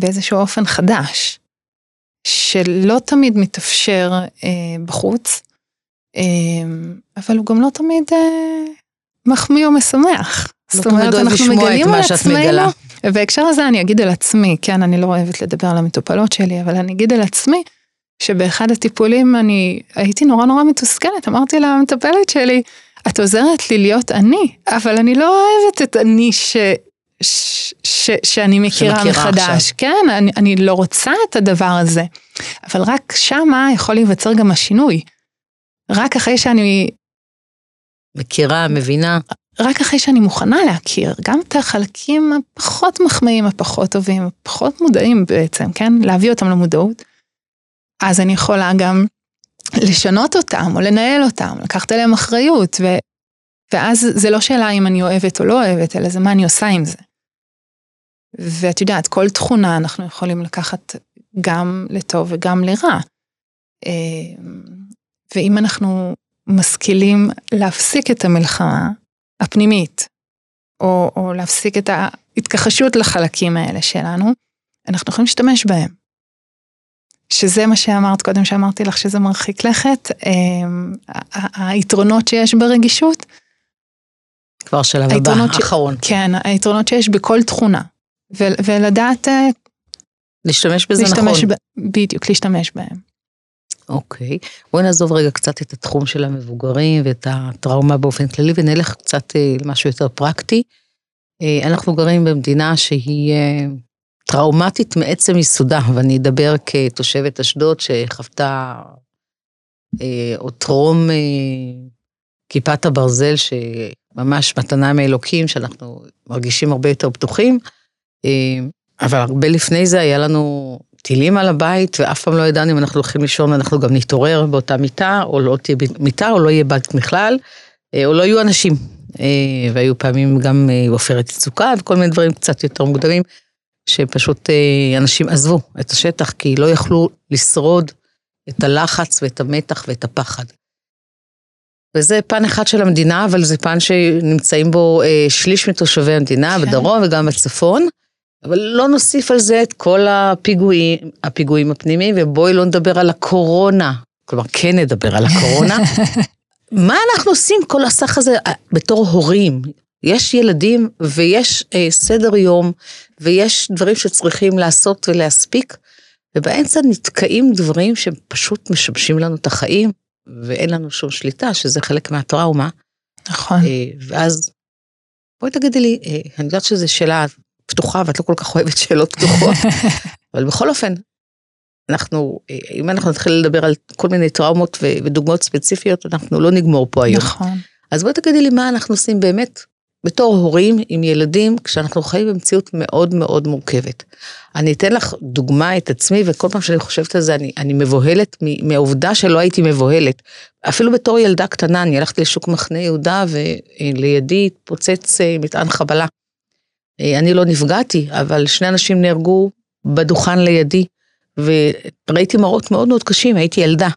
באיזשהו אופן חדש, שלא תמיד מתאפשר בחוץ, אבל הוא גם לא תמיד מחמיא או משמח. זאת אומרת, אנחנו מגלים על עצמנו, ובהקשר הזה אני אגיד על עצמי, כן, אני לא אוהבת לדבר על המטופלות שלי, אבל אני אגיד על עצמי, שבאחד הטיפולים אני הייתי נורא נורא מתוסכלת, אמרתי לה המטפלת שלי, את עוזרת לי להיות אני, אבל אני לא אוהבת את אני ש... ש... ש... שאני מכירה מחדש, כן, אני, אני לא רוצה את הדבר הזה, אבל רק שמה יכול להיווצר גם השינוי, רק אחרי שאני מכירה, מבינה, רק אחרי שאני מוכנה להכיר, גם את החלקים הפחות מחמאים, הפחות טובים, הפחות מודעים בעצם, כן, להביא אותם למודעות, אז אני יכולה גם לשנות אותם, או לנהל אותם, לקחת עליהם אחריות, ו... ואז זה לא שאלה אם אני אוהבת או לא אוהבת, אלא זה מה אני עושה עם זה. ואת יודעת, כל תכונה אנחנו יכולים לקחת גם לטוב וגם לרע. ואם אנחנו משכילים להפסיק את המלחמה הפנימית, או, או להפסיק את ההתכחשות לחלקים האלה שלנו, אנחנו יכולים להשתמש בהם. שזה מה שאמרת קודם, שאמרתי לך שזה מרחיק לכת, היתרונות שיש ברגישות, כבר שלב הבא, האחרון. כן, היתרונות שיש בכל תכונה, ולדעת להשתמש בזה נכון. בדיוק, להשתמש בהם. אוקיי, בואי נעזוב רגע קצת את התחום של המבוגרים ואת הטראומה באופן כללי, ונלך קצת למשהו יותר פרקטי. אנחנו גרים במדינה שהיא טראומטית מעצם יסודה, ואני אדבר כתושבת אשדוד שחוותה או טרום כיפת הברזל, שממש מתנה מאלוקים, שאנחנו מרגישים הרבה יותר פתוחים, אבל הרבה לפני זה היה לנו טילים על הבית, ואף פעם לא ידענו אם אנחנו הולכים לישון, ואנחנו גם נתעורר באותה מיטה, או לא תהיה מיטה, או לא יהיה בית בכלל, או לא יהיו אנשים, והיו פעמים גם עופרת יצוקה, וכל מיני דברים קצת יותר מוגדרים, שפשוט אנשים עזבו את השטח, כי לא יכלו לשרוד את הלחץ, ואת המתח, ואת הפחד. וזה פן אחד של המדינה, אבל זה פן שנמצאים בו שליש מתושבי המדינה, בדרום וגם בצפון, אבל לא נוסיף על זה את כל הפיגועים, הפיגועים הפנימיים, ובואי לא נדבר על הקורונה, כלומר כן נדבר על הקורונה. מה אנחנו עושים כל הסך הזה בתור הורים? יש ילדים ויש אה, סדר יום, ויש דברים שצריכים לעשות ולהספיק, ובאמצע נתקעים דברים שפשוט משבשים לנו את החיים, ואין לנו שום שליטה, שזה חלק מהטראומה. נכון. אה, ואז, בואי תגידי לי, אה, אני יודעת שזו שאלה פתוחה, ואת לא כל כך אוהבת שאלות פתוחות, אבל בכל אופן, אנחנו, אם אנחנו נתחיל לדבר על כל מיני טראומות ודוגמאות ספציפיות, אנחנו לא נגמור פה היום. נכון. אז בואי תגידי לי מה אנחנו עושים באמת, בתור הורים עם ילדים, כשאנחנו חיים במציאות מאוד מאוד מורכבת. אני אתן לך דוגמה את עצמי, וכל פעם שאני חושבת על זה, אני, אני מבוהלת מהעובדה שלא הייתי מבוהלת. אפילו בתור ילדה קטנה, אני הלכתי לשוק מחנה יהודה, ולידי פוצץ מטען חבלה. אני לא נפגעתי, אבל שני אנשים נהרגו בדוכן לידי, וראיתי מראות מאוד מאוד קשים, הייתי ילדה.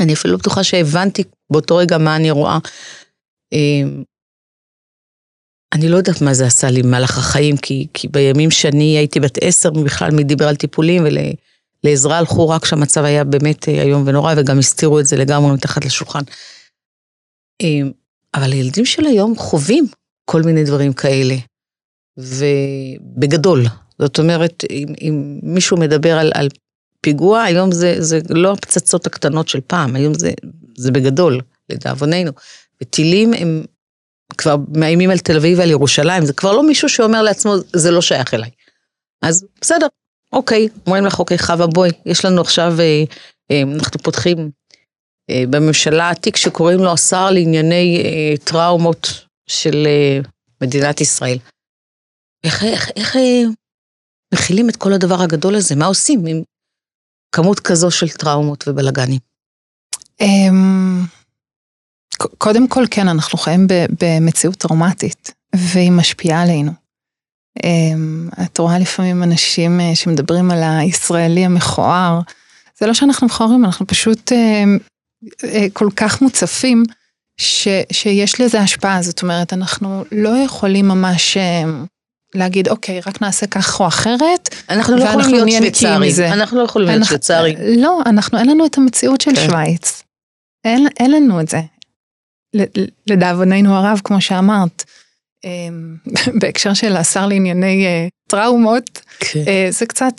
אני אפילו לא בטוחה שהבנתי באותו רגע מה אני רואה. אני לא יודעת מה זה עשה לי מהלך החיים, כי, כי בימים שאני הייתי בת עשר, בכלל מי דיבר על טיפולים, ולעזרה הלכו רק שהמצב היה באמת היום ונורא, וגם הסתירו את זה לגמרי מתחת לשולחן. אבל הילדים של היום חווים כל מיני דברים כאלה. ובגדול, זאת אומרת, אם, אם מישהו מדבר על, על פיגוע, היום זה, זה לא הפצצות הקטנות של פעם, היום זה, זה בגדול, לדאבוננו. וטילים הם כבר מאיימים על תל אביב ועל ירושלים, זה כבר לא מישהו שאומר לעצמו, זה לא שייך אליי. אז בסדר, אוקיי, אומרים לך, אוקיי, חווה בוי, יש לנו עכשיו, אה, אה, אנחנו פותחים אה, בממשלה עתיק, שקוראים לו השר לענייני אה, טראומות של אה, מדינת ישראל. איך, איך, איך מכילים את כל הדבר הגדול הזה? מה עושים עם כמות כזו של טראומות ובלגנים? קודם כל כן, אנחנו חיים במציאות טראומטית, והיא משפיעה עלינו. את רואה לפעמים אנשים שמדברים על הישראלי המכוער, זה לא שאנחנו מכוערים, אנחנו פשוט כל כך מוצפים, שיש לזה השפעה, זאת אומרת, אנחנו לא יכולים ממש להגיד, אוקיי, רק נעשה כך או אחרת, אנחנו לא יכולים להיות שוויצרים, אנחנו לא יכולים להיות שוויצרים. לא, אנחנו, אין לנו את המציאות של שוויץ, אין לנו את זה, לדאבוננו הרב, כמו שאמרת, בהקשר של השר לענייני טראומות, זה קצת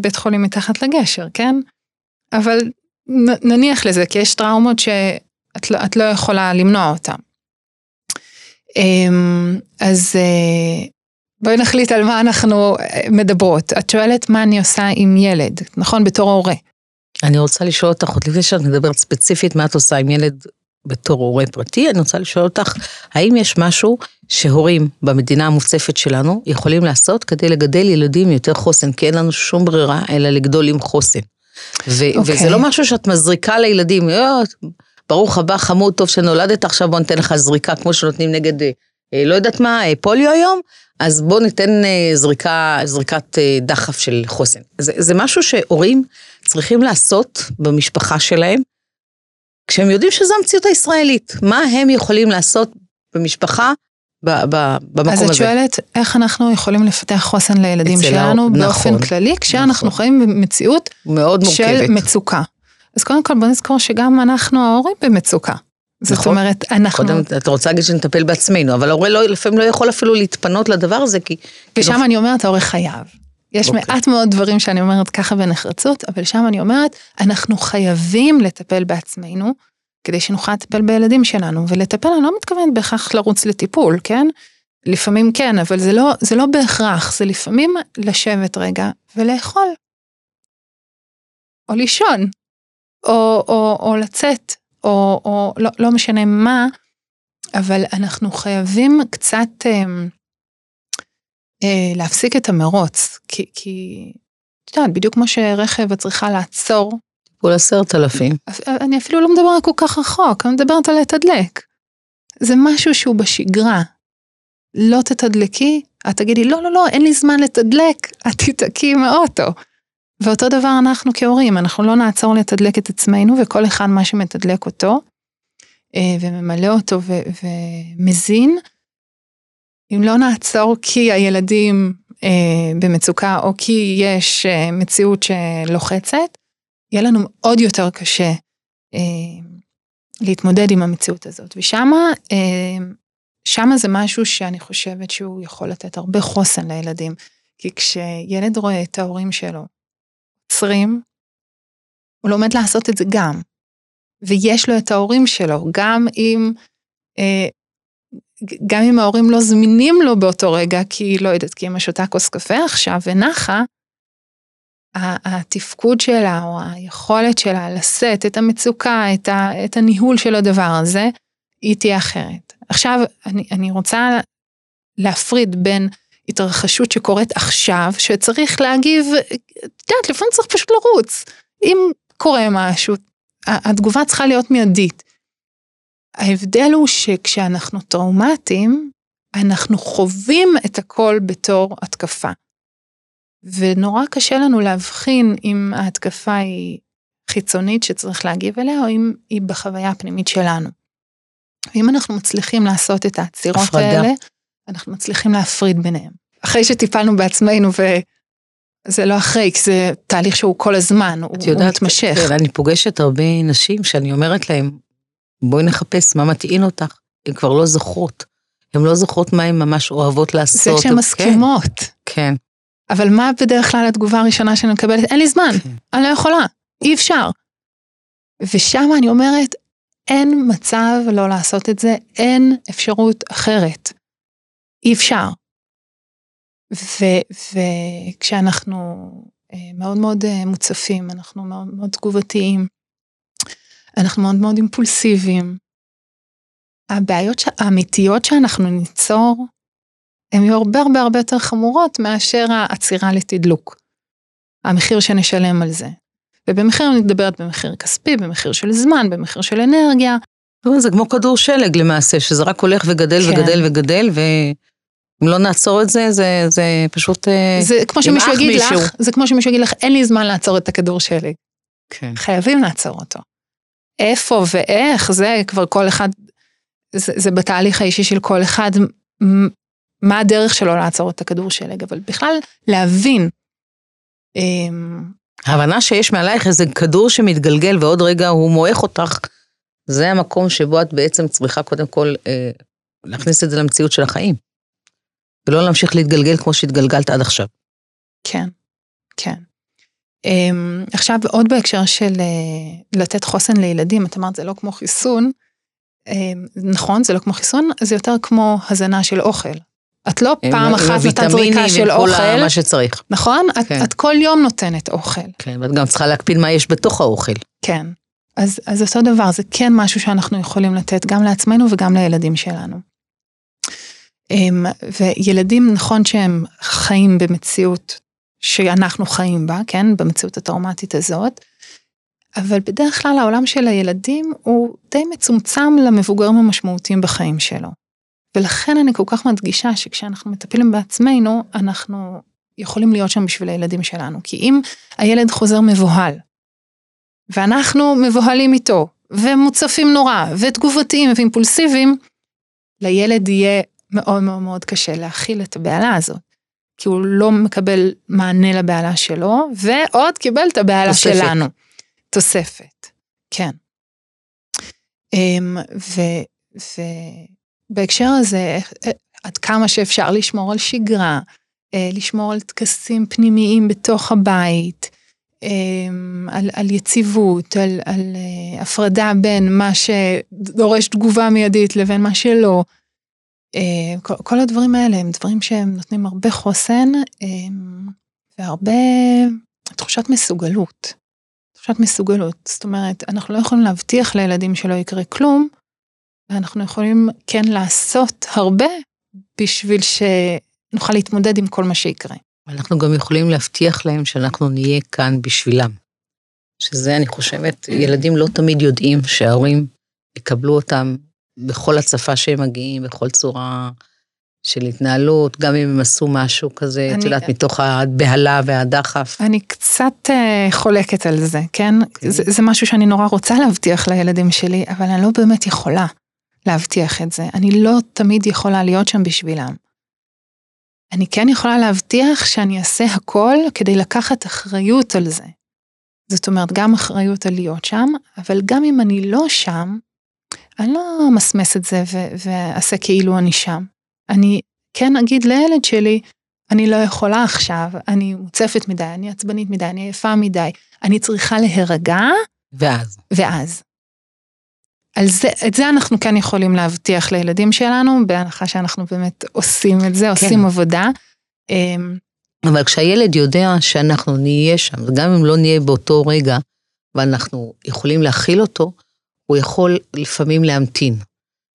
בית חולים מתחת לגשר, כן? אבל נניח לזה, כי יש טראומות שאת את לא יכולה למנוע אותן. אז בואי נחליט על מה אנחנו מדברות. את שואלת מה אני עושה עם ילד, נכון? בתור הורה. אני רוצה לשאול אותך, עוד לפני שאת מדברת ספציפית מה את עושה עם ילד בתור הורה פרטי, אני רוצה לשאול אותך, האם יש משהו שהורים במדינה המוצפת שלנו יכולים לעשות כדי לגדל ילדים יותר חוסן? כי אין לנו שום ברירה, אלא לגדול עם חוסן. ו- okay. וזה לא משהו שאת מזריקה לילדים, ברוך הבא, חמוד, טוב שנולדת, עכשיו בוא ניתן לך זריקה, כמו שנותנים נגד, לא יודעת מה, פוליו היום, אז בוא ניתן זריקה, זריקת דחף של חוסן. זה, זה משהו שהורים צריכים לעשות במשפחה שלהם, כשהם יודעים שזו המציאות הישראלית, מה הם יכולים לעשות במשפחה, ב, ב, במקום הזה. אז את שואלת, איך אנחנו יכולים לפתח חוסן לילדים שלנו, נכון, באופן כללי, כשאנחנו נכון. חיים במציאות מאוד מורכבת. של מצוקה. אז קודם כל בוא נזכור שגם אנחנו ההורים במצוקה. זאת נכון. אומרת, אנחנו... קודם, את רוצה להגיד שנטפל בעצמנו, אבל ההורה לא, לפעמים לא יכול אפילו להתפנות לדבר הזה, כי... ושם לא... אני אומרת, ההורה חייב. יש okay. מעט מאוד דברים שאני אומרת ככה בנחרצות, אבל שם אני אומרת, אנחנו חייבים לטפל בעצמנו, כדי שנוכל לטפל בילדים שלנו, ולטפל אני לא מתכוונת בהכרח לרוץ לטיפול, כן? לפעמים כן, אבל זה לא, זה לא בהכרח, זה לפעמים לשבת רגע ולאכול. או לישון, או, או, או לצאת, או, או לא, לא משנה מה, אבל אנחנו חייבים קצת... להפסיק את המרוץ, כי, כי, יודעת, בדיוק כמו שרכב את צריכה לעצור. טיפול עשרת אלפים. אני אפילו לא מדברת כל כך רחוק, אני מדברת על לתדלק. זה משהו שהוא בשגרה. לא תתדלקי, את תגידי, לא, לא, לא, אין לי זמן לתדלק, את תתעקי מהאוטו. ואותו דבר אנחנו כהורים, אנחנו לא נעצור לתדלק את עצמנו, וכל אחד מה שמתדלק אותו, וממלא אותו ו- ומזין, אם לא נעצור כי הילדים אה, במצוקה, או כי יש אה, מציאות שלוחצת, יהיה לנו עוד יותר קשה אה, להתמודד עם המציאות הזאת. ושמה, אה, שמה זה משהו שאני חושבת שהוא יכול לתת הרבה חוסן לילדים. כי כשילד רואה את ההורים שלו עוצרים, הוא לומד לעשות את זה גם. ויש לו את ההורים שלו, גם אם... אה, גם אם ההורים לא זמינים לו באותו רגע, כי לא יודעת, כי אם השותה כוס קפה עכשיו ונחה, התפקוד שלה או היכולת שלה לשאת את המצוקה, את, ה, את הניהול של הדבר הזה, היא תהיה אחרת. עכשיו אני, אני רוצה להפריד בין התרחשות שקורית עכשיו, שצריך להגיב, יודעת, לפעמים צריך פשוט לרוץ. אם קורה משהו, התגובה צריכה להיות מיידית. ההבדל הוא שכשאנחנו טראומטיים, אנחנו חווים את הכל בתור התקפה. ונורא קשה לנו להבחין אם ההתקפה היא חיצונית שצריך להגיב אליה, או אם היא בחוויה הפנימית שלנו. ואם אנחנו מצליחים לעשות את העצירות הפרדה. האלה, אנחנו מצליחים להפריד ביניהם. אחרי שטיפלנו בעצמנו, וזה לא אחרי, כי זה תהליך שהוא כל הזמן, הוא, יודעת, הוא מתמשך. כן, אני פוגשת הרבה נשים שאני אומרת להם, בואי נחפש מה מתאים אותך, הן כבר לא זוכרות, הן לא זוכרות מה הן ממש אוהבות לעשות. זה שהן מסכימות. כן. כן. אבל מה בדרך כלל התגובה הראשונה שאני מקבלת? אין לי זמן, כן. אני לא יכולה, אי אפשר. ושם אני אומרת, אין מצב לא לעשות את זה, אין אפשרות אחרת. אי אפשר. וכשאנחנו ו- מאוד מאוד מוצפים, אנחנו מאוד מאוד תגובתיים, אנחנו מאוד מאוד אימפולסיביים. הבעיות האמיתיות שאנחנו ניצור, הן יהיו הרבה הרבה הרבה יותר חמורות, מאשר העצירה לתדלוק. המחיר שנשלם על זה. ובמחיר אני מדברת במחיר כספי, במחיר של זמן, במחיר של אנרגיה. זה כמו כדור שלג למעשה, שזה רק הולך וגדל כן. וגדל וגדל, ואם לא נעצור את זה, זה, זה פשוט... זה כמו שמישהו יגיד מישהו. לך, זה כמו שמישהו יגיד לך, אין לי זמן לעצור את הכדור שלג. כן. חייבים לעצור אותו. איפה ואיך, זה כבר כל אחד, זה, זה בתהליך האישי של כל אחד, מה הדרך שלו לעצור את הכדור שלג, אבל בכלל להבין. ההבנה שיש מעלייך איזה כדור שמתגלגל, ועוד רגע הוא מועך אותך, זה המקום שבו את בעצם צריכה קודם כל, אה, להכניס את זה למציאות של החיים, ולא להמשיך להתגלגל כמו שהתגלגלת עד עכשיו. כן, כן. עכשיו עוד בהקשר של לתת חוסן לילדים, את אמרת זה לא כמו חיסון, נכון, זה לא כמו חיסון, זה יותר כמו הזנה של אוכל. את לא פעם אחת נתת זריקה של אוכל, מה שצריך. נכון? את כל יום נותנת אוכל. כן, ואת גם צריכה להקפיד מה יש בתוך האוכל. כן. אז, אז אותו דבר, זה כן משהו שאנחנו יכולים לתת גם לעצמנו וגם לילדים שלנו. וילדים, נכון שהם חיים במציאות שאנחנו חיים בה, כן? במציאות הטראומטית הזאת, אבל בדרך כלל העולם של הילדים הוא די מצומצם למבוגרים המשמעותיים בחיים שלו. ולכן אני כל כך מדגישה שכשאנחנו מטפלים בעצמנו, אנחנו יכולים להיות שם בשביל הילדים שלנו. כי אם הילד חוזר מבוהל, ואנחנו מבוהלים איתו, ומוצפים נורא, ותגובתיים ואימפולסיביים, לילד יהיה מאוד מאוד מאוד קשה להכיל את הבעלה הזאת. כי הוא לא מקבל מענה לבעלה שלו, ועוד קיבל את הבעלה שלנו. תוספת, כן. ובהקשר הזה, עד כמה שאפשר לשמור על שגרה, לשמור על תקסים פנימיים בתוך הבית, על, על יציבות, על, על הפרדה בין מה שדורש תגובה מיידית לבין מה שלא. כל, כל הדברים האלה הם דברים שהם נותנים הרבה חוסן, והרבה תחושת מסוגלות. תחושת מסוגלות, זאת אומרת, אנחנו לא יכולים להבטיח לילדים שלא יקרה כלום, ואנחנו יכולים כן לעשות הרבה בשביל שנוכל להתמודד עם כל מה שיקרה. אנחנו גם יכולים להבטיח להם שאנחנו נהיה כאן בשבילם. שזה, אני חושבת, ילדים לא תמיד יודעים שההורים יקבלו אותם בכל הצפה שהם מגיעים, בכל צורה של התנהלות, גם אם הם עשו משהו כזה, אני, את יודעת, מתוך הבהלה והדחף. אני קצת uh, חולקת על זה, כן? Okay. זה, זה משהו שאני נורא רוצה להבטיח לילדים שלי, אבל אני לא באמת יכולה להבטיח את זה. אני לא תמיד יכולה להיות שם בשבילם. אני כן יכולה להבטיח שאני אעשה הכל כדי לקחת אחריות על זה. זאת אומרת, גם אחריות על להיות שם, אבל גם אם אני לא שם, אני לא מסמס את זה ועשה כאילו אני שם. אני כן אגיד לילד שלי, אני לא יכולה עכשיו, אני מוצפת מדי, אני עצבנית מדי, אני עייפה מדי, אני צריכה להירגע. ואז. ואז. על זה, את זה אנחנו כן יכולים להבטיח לילדים שלנו, בהנחה שאנחנו באמת עושים את זה, כן. עושים עבודה. אבל כשהילד יודע שאנחנו נהיה שם, גם אם לא נהיה באותו רגע, ואנחנו יכולים להכיל אותו, הוא יכול לפעמים להמתין.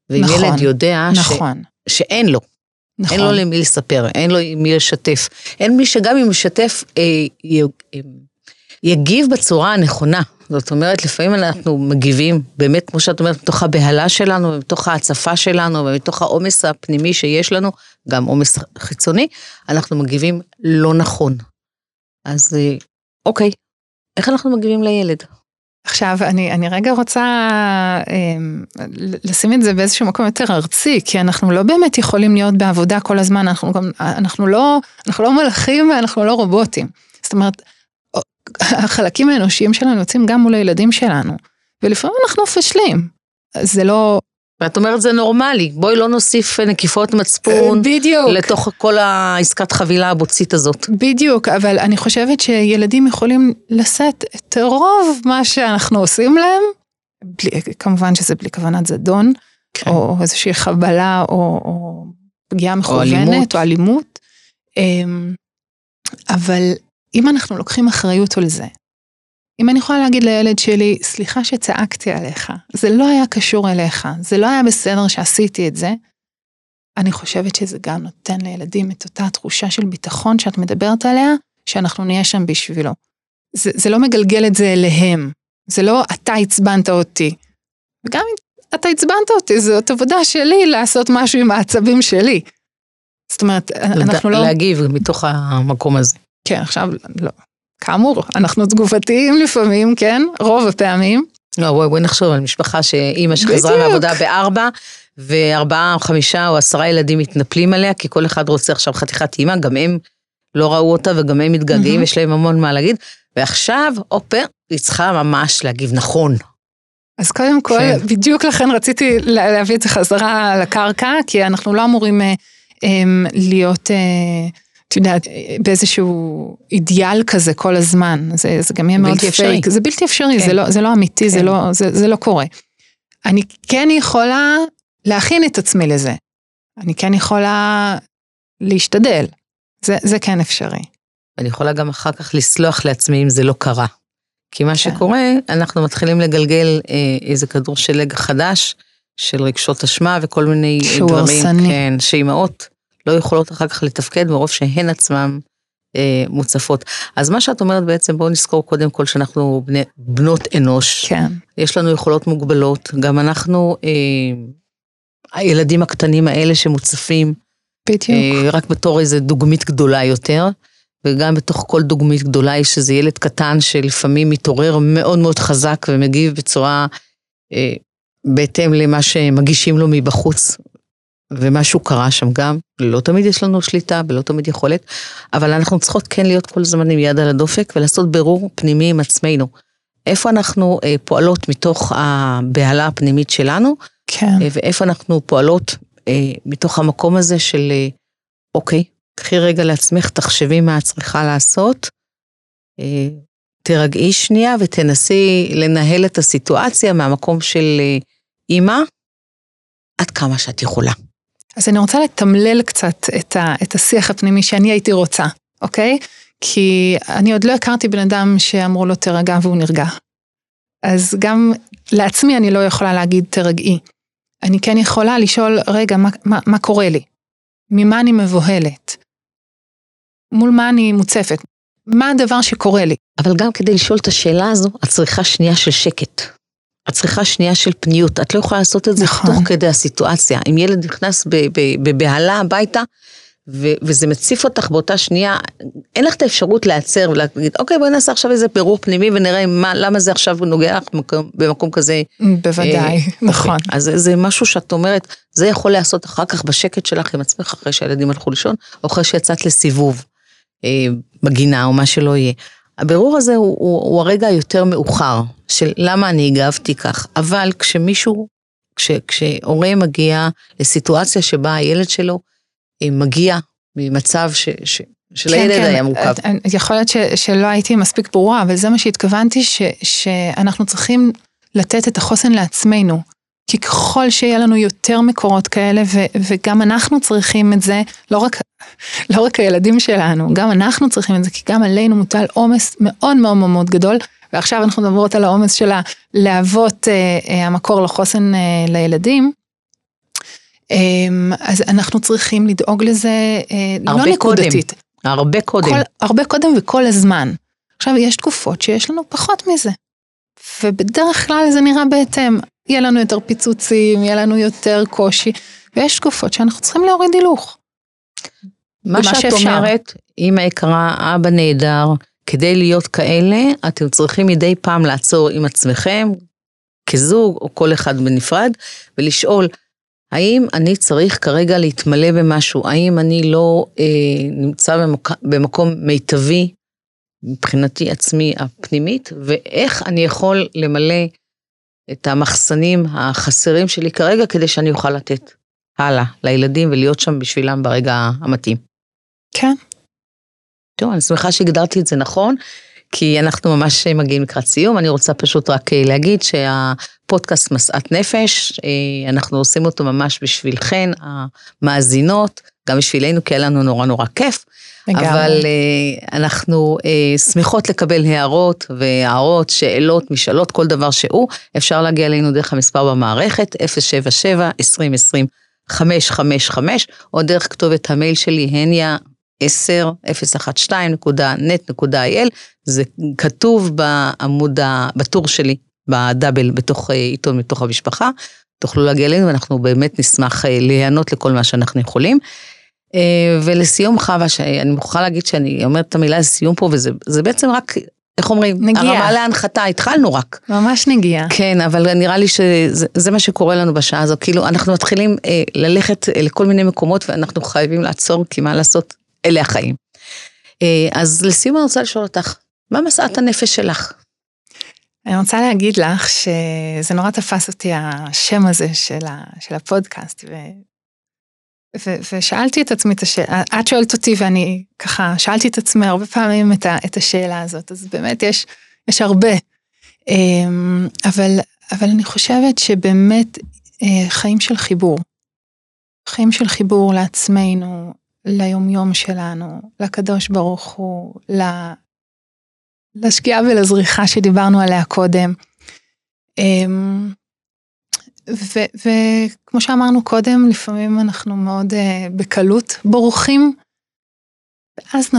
ואם נכון, ילד יודע נכון. ש... שאין לו, נכון. אין לו למי לספר, אין לו מי לשתף, אין מי שגם אם משתף אה, י... יגיב בצורה הנכונה. זאת אומרת, לפעמים אנחנו מגיבים, באמת, כמו שאת אומרת, מתוך הבהלה שלנו, ומתוך ההצפה שלנו, ומתוך העומס הפנימי שיש לנו, גם עומס חיצוני, אנחנו מגיבים לא נכון. אז אוקיי, איך אנחנו מגיבים לילד? עכשיו, אני, אני רגע רוצה אה, לשים את זה באיזשהו מקום יותר ארצי, כי אנחנו לא באמת יכולים להיות בעבודה כל הזמן, אנחנו, גם, אנחנו, לא, אנחנו לא מלאכים, אנחנו לא רובוטים. זאת אומרת, החלקים האנושיים שלנו יוצאים גם מול הילדים שלנו, ולפעמים אנחנו פשלים. זה לא... ואת אומרת, זה נורמלי, בואי לא נוסיף נקיפות מצפון בדיוק. לתוך כל העסקת חבילה הבוצית הזאת. בדיוק, אבל אני חושבת שילדים יכולים לשאת את רוב מה שאנחנו עושים להם, בלי, כמובן שזה בלי כוונת זדון, כן. או איזושהי חבלה, או, או פגיעה מכוונת, או אלימות. אבל... אם אנחנו לוקחים אחריות על זה, אם אני יכולה להגיד לילד שלי, סליחה שצעקתי עליך, זה לא היה קשור אליך, זה לא היה בסדר שעשיתי את זה, אני חושבת שזה גם נותן לילדים את אותה תחושה של ביטחון שאת מדברת עליה, שאנחנו נהיה שם בשבילו. זה, זה לא מגלגל את זה אליהם, זה לא אתה הצבנת אותי, וגם אם אתה הצבנת אותי, זאת עבודה שלי לעשות משהו עם העצבים שלי. זאת אומרת, אנחנו לא... להגיב מתוך המקום הזה. כן, עכשיו, לא, כאמור, אנחנו תגובתיים לפעמים, כן, רוב הפעמים. לא, בואי, בואי נחשוב על משפחה שאימא שחזרה מעבודה בארבע, וארבעה, חמישה או עשרה ילדים מתנפלים עליה, כי כל אחד רוצה עכשיו חתיכת אימא, גם הם לא ראו אותה, וגם הם מתגעגעים, יש להם המון מה להגיד, ועכשיו, אופה, היא צריכה ממש להגיב נכון. אז קודם כל, בדיוק לכן רציתי להביא את זה חזרה לקרקע, כי אנחנו לא אמורים להיות... את יודעת, באיזשהו אידיאל כזה כל הזמן, זה, זה גם יהיה מאוד אפשרי, זה בלתי אפשרי, כן. זה, לא, זה לא אמיתי, כן. זה, לא, זה, זה לא קורה. אני כן יכולה להכין את עצמי לזה, אני כן יכולה להשתדל, זה, זה כן אפשרי. אני יכולה גם אחר כך לסלוח לעצמי אם זה לא קרה. כי מה כן. שקורה, אנחנו מתחילים לגלגל איזה כדור שלג חדש, של רגשות אשמה וכל מיני דברים, כן, שאימהות לא יכולות אחר כך לתפקד מרוב שהן עצמם אה, מוצפות. אז מה שאת אומרת בעצם, בואו נזכור קודם כל שאנחנו בני, בנות אנוש, כן. יש לנו יכולות מוגבלות, גם אנחנו, אה, הילדים הקטנים האלה שמוצפים, אה, רק בתור איזה דוגמית גדולה יותר, וגם בתוך כל דוגמית גדולה היא שזה ילד קטן שלפעמים מתעורר מאוד מאוד חזק ומגיב בצורה אה, בהתאם למה שמגישים לו מבחוץ, ומשהו קרה שם גם, לא תמיד יש לנו שליטה, ולא תמיד יכולת, אבל אנחנו צריכות כן להיות כל הזמן עם יד על הדופק, ולעשות ברור פנימי עם עצמנו. איפה אנחנו אה, פועלות מתוך הבעלה הפנימית שלנו, כן. אה, ואיפה אנחנו פועלות אה, מתוך המקום הזה של, אה, אוקיי, קחי רגע לעצמך, תחשבי מה את צריכה לעשות, אה, תרגעי שנייה, ותנסי לנהל את הסיטואציה מהמקום של אה, אימא, עד כמה שאת יכולה. אז אני רוצה לתמלל קצת את, ה, את השיח הפנימי שאני הייתי רוצה, אוקיי? כי אני עוד לא הכרתי בן אדם שאמרו לו תרגע והוא נרגע. אז גם לעצמי אני לא יכולה להגיד תרגעי. אני כן יכולה לשאול, רגע, מה, מה, מה קורה לי? ממה אני מבוהלת? מול מה אני מוצפת? מה הדבר שקורה לי? אבל גם כדי לשאול את השאלה הזו, את צריכה שנייה של שקט. את צריכה שנייה של פניות, את לא יכולה לעשות את זה נכון. תוך כדי הסיטואציה. אם ילד נכנס בבהלה הביתה, ו- וזה מציף אותך באותה שנייה, אין לך את האפשרות לעצר, ולהגיד, אוקיי, בואי נעשה עכשיו איזה פירור פנימי, ונראה מה, למה זה עכשיו נוגע לך במקום, במקום כזה. בוודאי, אה, נכון. אוקיי. אז זה משהו שאת אומרת, זה יכול לעשות אחר כך בשקט שלך עם עצמך, אחרי שהילדים הלכו לישון, או אחרי שיצאת לסיבוב אה, בגינה, או מה שלא יהיה. הבירור הזה הוא, הוא, הוא הרגע יותר מאוחר, של למה אני הגבתי כך, אבל כשמישהו, כש, כשהורה מגיע לסיטואציה שבה הילד שלו מגיע ממצב ש, ש, של כן, הילד כן. היה מורכב. יכול להיות ש, שלא הייתי מספיק ברורה, אבל זה מה שהתכוונתי, ש, שאנחנו צריכים לתת את החוסן לעצמנו, כי ככל שיהיה לנו יותר מקורות כאלה, ו, וגם אנחנו צריכים את זה, לא רק, לא רק הילדים שלנו, גם אנחנו צריכים את זה, כי גם עלינו מוטל עומס מאוד מאוד מאוד גדול, ועכשיו אנחנו מדברות על העומס שלה, להוות אה, אה, המקור לחוסן אה, לילדים, אה, אז אנחנו צריכים לדאוג לזה, אה, לא נקודתית. קודם, הרבה קודם. כל, הרבה קודם וכל הזמן. עכשיו, יש תקופות שיש לנו פחות מזה, ובדרך כלל זה נראה בהתאם. יהיה לנו יותר פיצוצים, יהיה לנו יותר קושי, ויש תקופות שאנחנו צריכים להוריד הילוך. מה שאת אומרת, אמא יקרה, אבא נהדר, כדי להיות כאלה, אתם צריכים מדי פעם לעצור עם עצמכם, כזוג או כל אחד בנפרד, ולשאול, האם אני צריך כרגע להתמלא במשהו, האם אני לא אה, נמצא במק... במקום מיטבי, מבחינתי עצמי הפנימית, ואיך אני יכול למלא את המחסנים החסרים שלי כרגע, כדי שאני אוכל לתת הלאה לילדים, ולהיות שם בשבילם ברגע המתאים. כן. טוב, אני שמחה שהגדרתי את זה נכון, כי אנחנו ממש מגיעים לקראת סיום, אני רוצה פשוט רק להגיד שהפודקאסט משאת נפש, אנחנו עושים אותו ממש בשבילכן, המאזינות, גם בשבילנו, כי היה לנו נורא נורא כיף, אבל אנחנו שמחות לקבל הערות והערות, שאלות, משאלות, כל דבר שהוא, אפשר להגיע אלינו דרך המספר במערכת, אפס שבע שבע עשרים עשרים חמש חמש חמש, או דרך כתובת המייל שלי, הניה, עשר נקודה אחת שתיים נקודה נט נקודה איי אל, זה כתוב בעמוד, בטור שלי, בדאבל, בתוך עיתון, מתוך המשפחה, תוכלו להגיע אלינו, ואנחנו באמת נשמח להיענות לכל מה שאנחנו יכולים, ולסיום חווה, שאני מוכרחה להגיד שאני אומרת את המילה לסיום פה, וזה בעצם רק, איך אומרים, נגיע. הרמה להנחתה, התחלנו רק. ממש נגיע. כן, אבל נראה לי שזה מה שקורה לנו בשעה הזו, כאילו אנחנו מתחילים ללכת לכל מיני מקומות, ואנחנו חייבים לעצור, כי מה לעשות? אלה החיים. אז לסיום אני רוצה לשאול אותך, מה משאת הנפש שלך? אני רוצה להגיד לך שזה נורא תפס אותי השם הזה של הפודקאסט, ושאלתי את עצמי את השאלה, את שואלת אותי ואני ככה, שאלתי את עצמי הרבה פעמים את, ה, את השאלה הזאת, אז באמת יש, יש הרבה, אבל, אבל אני חושבת שבאמת חיים של חיבור, חיים של חיבור לעצמנו, ליומיום שלנו, לקדוש ברוך הוא, לשקיעה ולזריחה שדיברנו עליה קודם, וכמו שאמרנו קודם, לפעמים אנחנו מאוד בקלות בורחים, ואז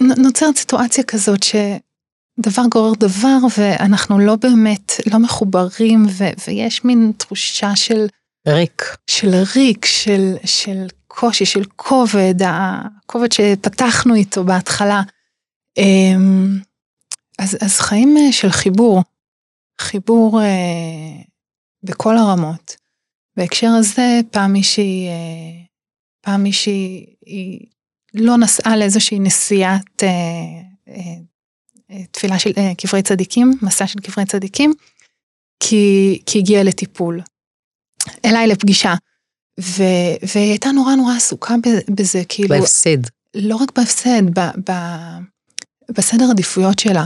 נוצרת סיטואציה כזאת שדבר גורר דבר, ואנחנו לא באמת, לא מחוברים, ויש מין תחושה של ריק, של ריק, של, של קושי, של כובד, הכובד שפתחנו איתו בהתחלה. אז, אז חיים של חיבור, חיבור בכל הרמות. בהקשר הזה, פעם מישהי, פעם מישהי, היא לא נסעה לאיזושהי נסיעת תפילה של קברי צדיקים, מסע של קברי צדיקים, כי, כי הגיעה לטיפול. אליי לפגישה, והיא הייתה נורא נורא עסוקה בזה, כאילו, בהפסד. לא רק בהפסד, ב, ב, בסדר עדיפויות שלה.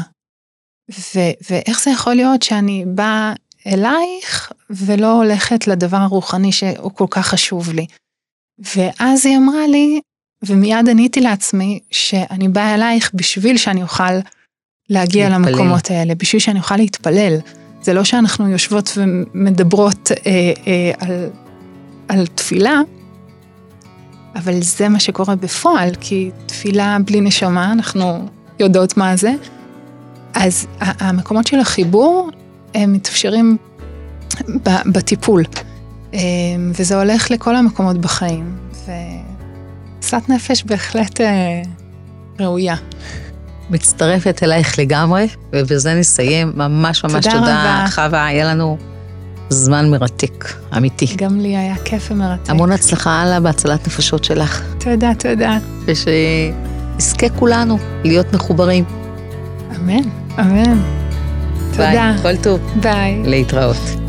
ו- ואיך זה יכול להיות שאני באה אלייך, ולא הולכת לדבר הרוחני שהוא כל כך חשוב לי. ואז היא אמרה לי, ומיד עניתי לעצמי, שאני באה אלייך בשביל שאני אוכל להגיע להתפלל. למקומות האלה, בשביל שאני אוכל להתפלל. זה לא שאנחנו יושבות ומדברות אה, אה, על, על תפילה, אבל זה מה שקורה בפועל, כי תפילה בלי נשמה, אנחנו יודעות מה זה. אז המקומות של החיבור, הם מתאפשרים בטיפול, וזה הולך לכל המקומות בחיים, ומשאת נפש בהחלט ראויה. מצטרפת אלייך לגמרי, ובזה נסיים. ממש ממש תודה, תודה חווה, היה לנו זמן מרתק, אמיתי. גם לי היה כיף ומרתק. המון הצלחה הלאה בהצלת נפשות שלך. תודה, תודה. ושנזכה כולנו להיות מחוברים. אמן, אמן. ביי, תודה. כל טוב. ביי. להתראות.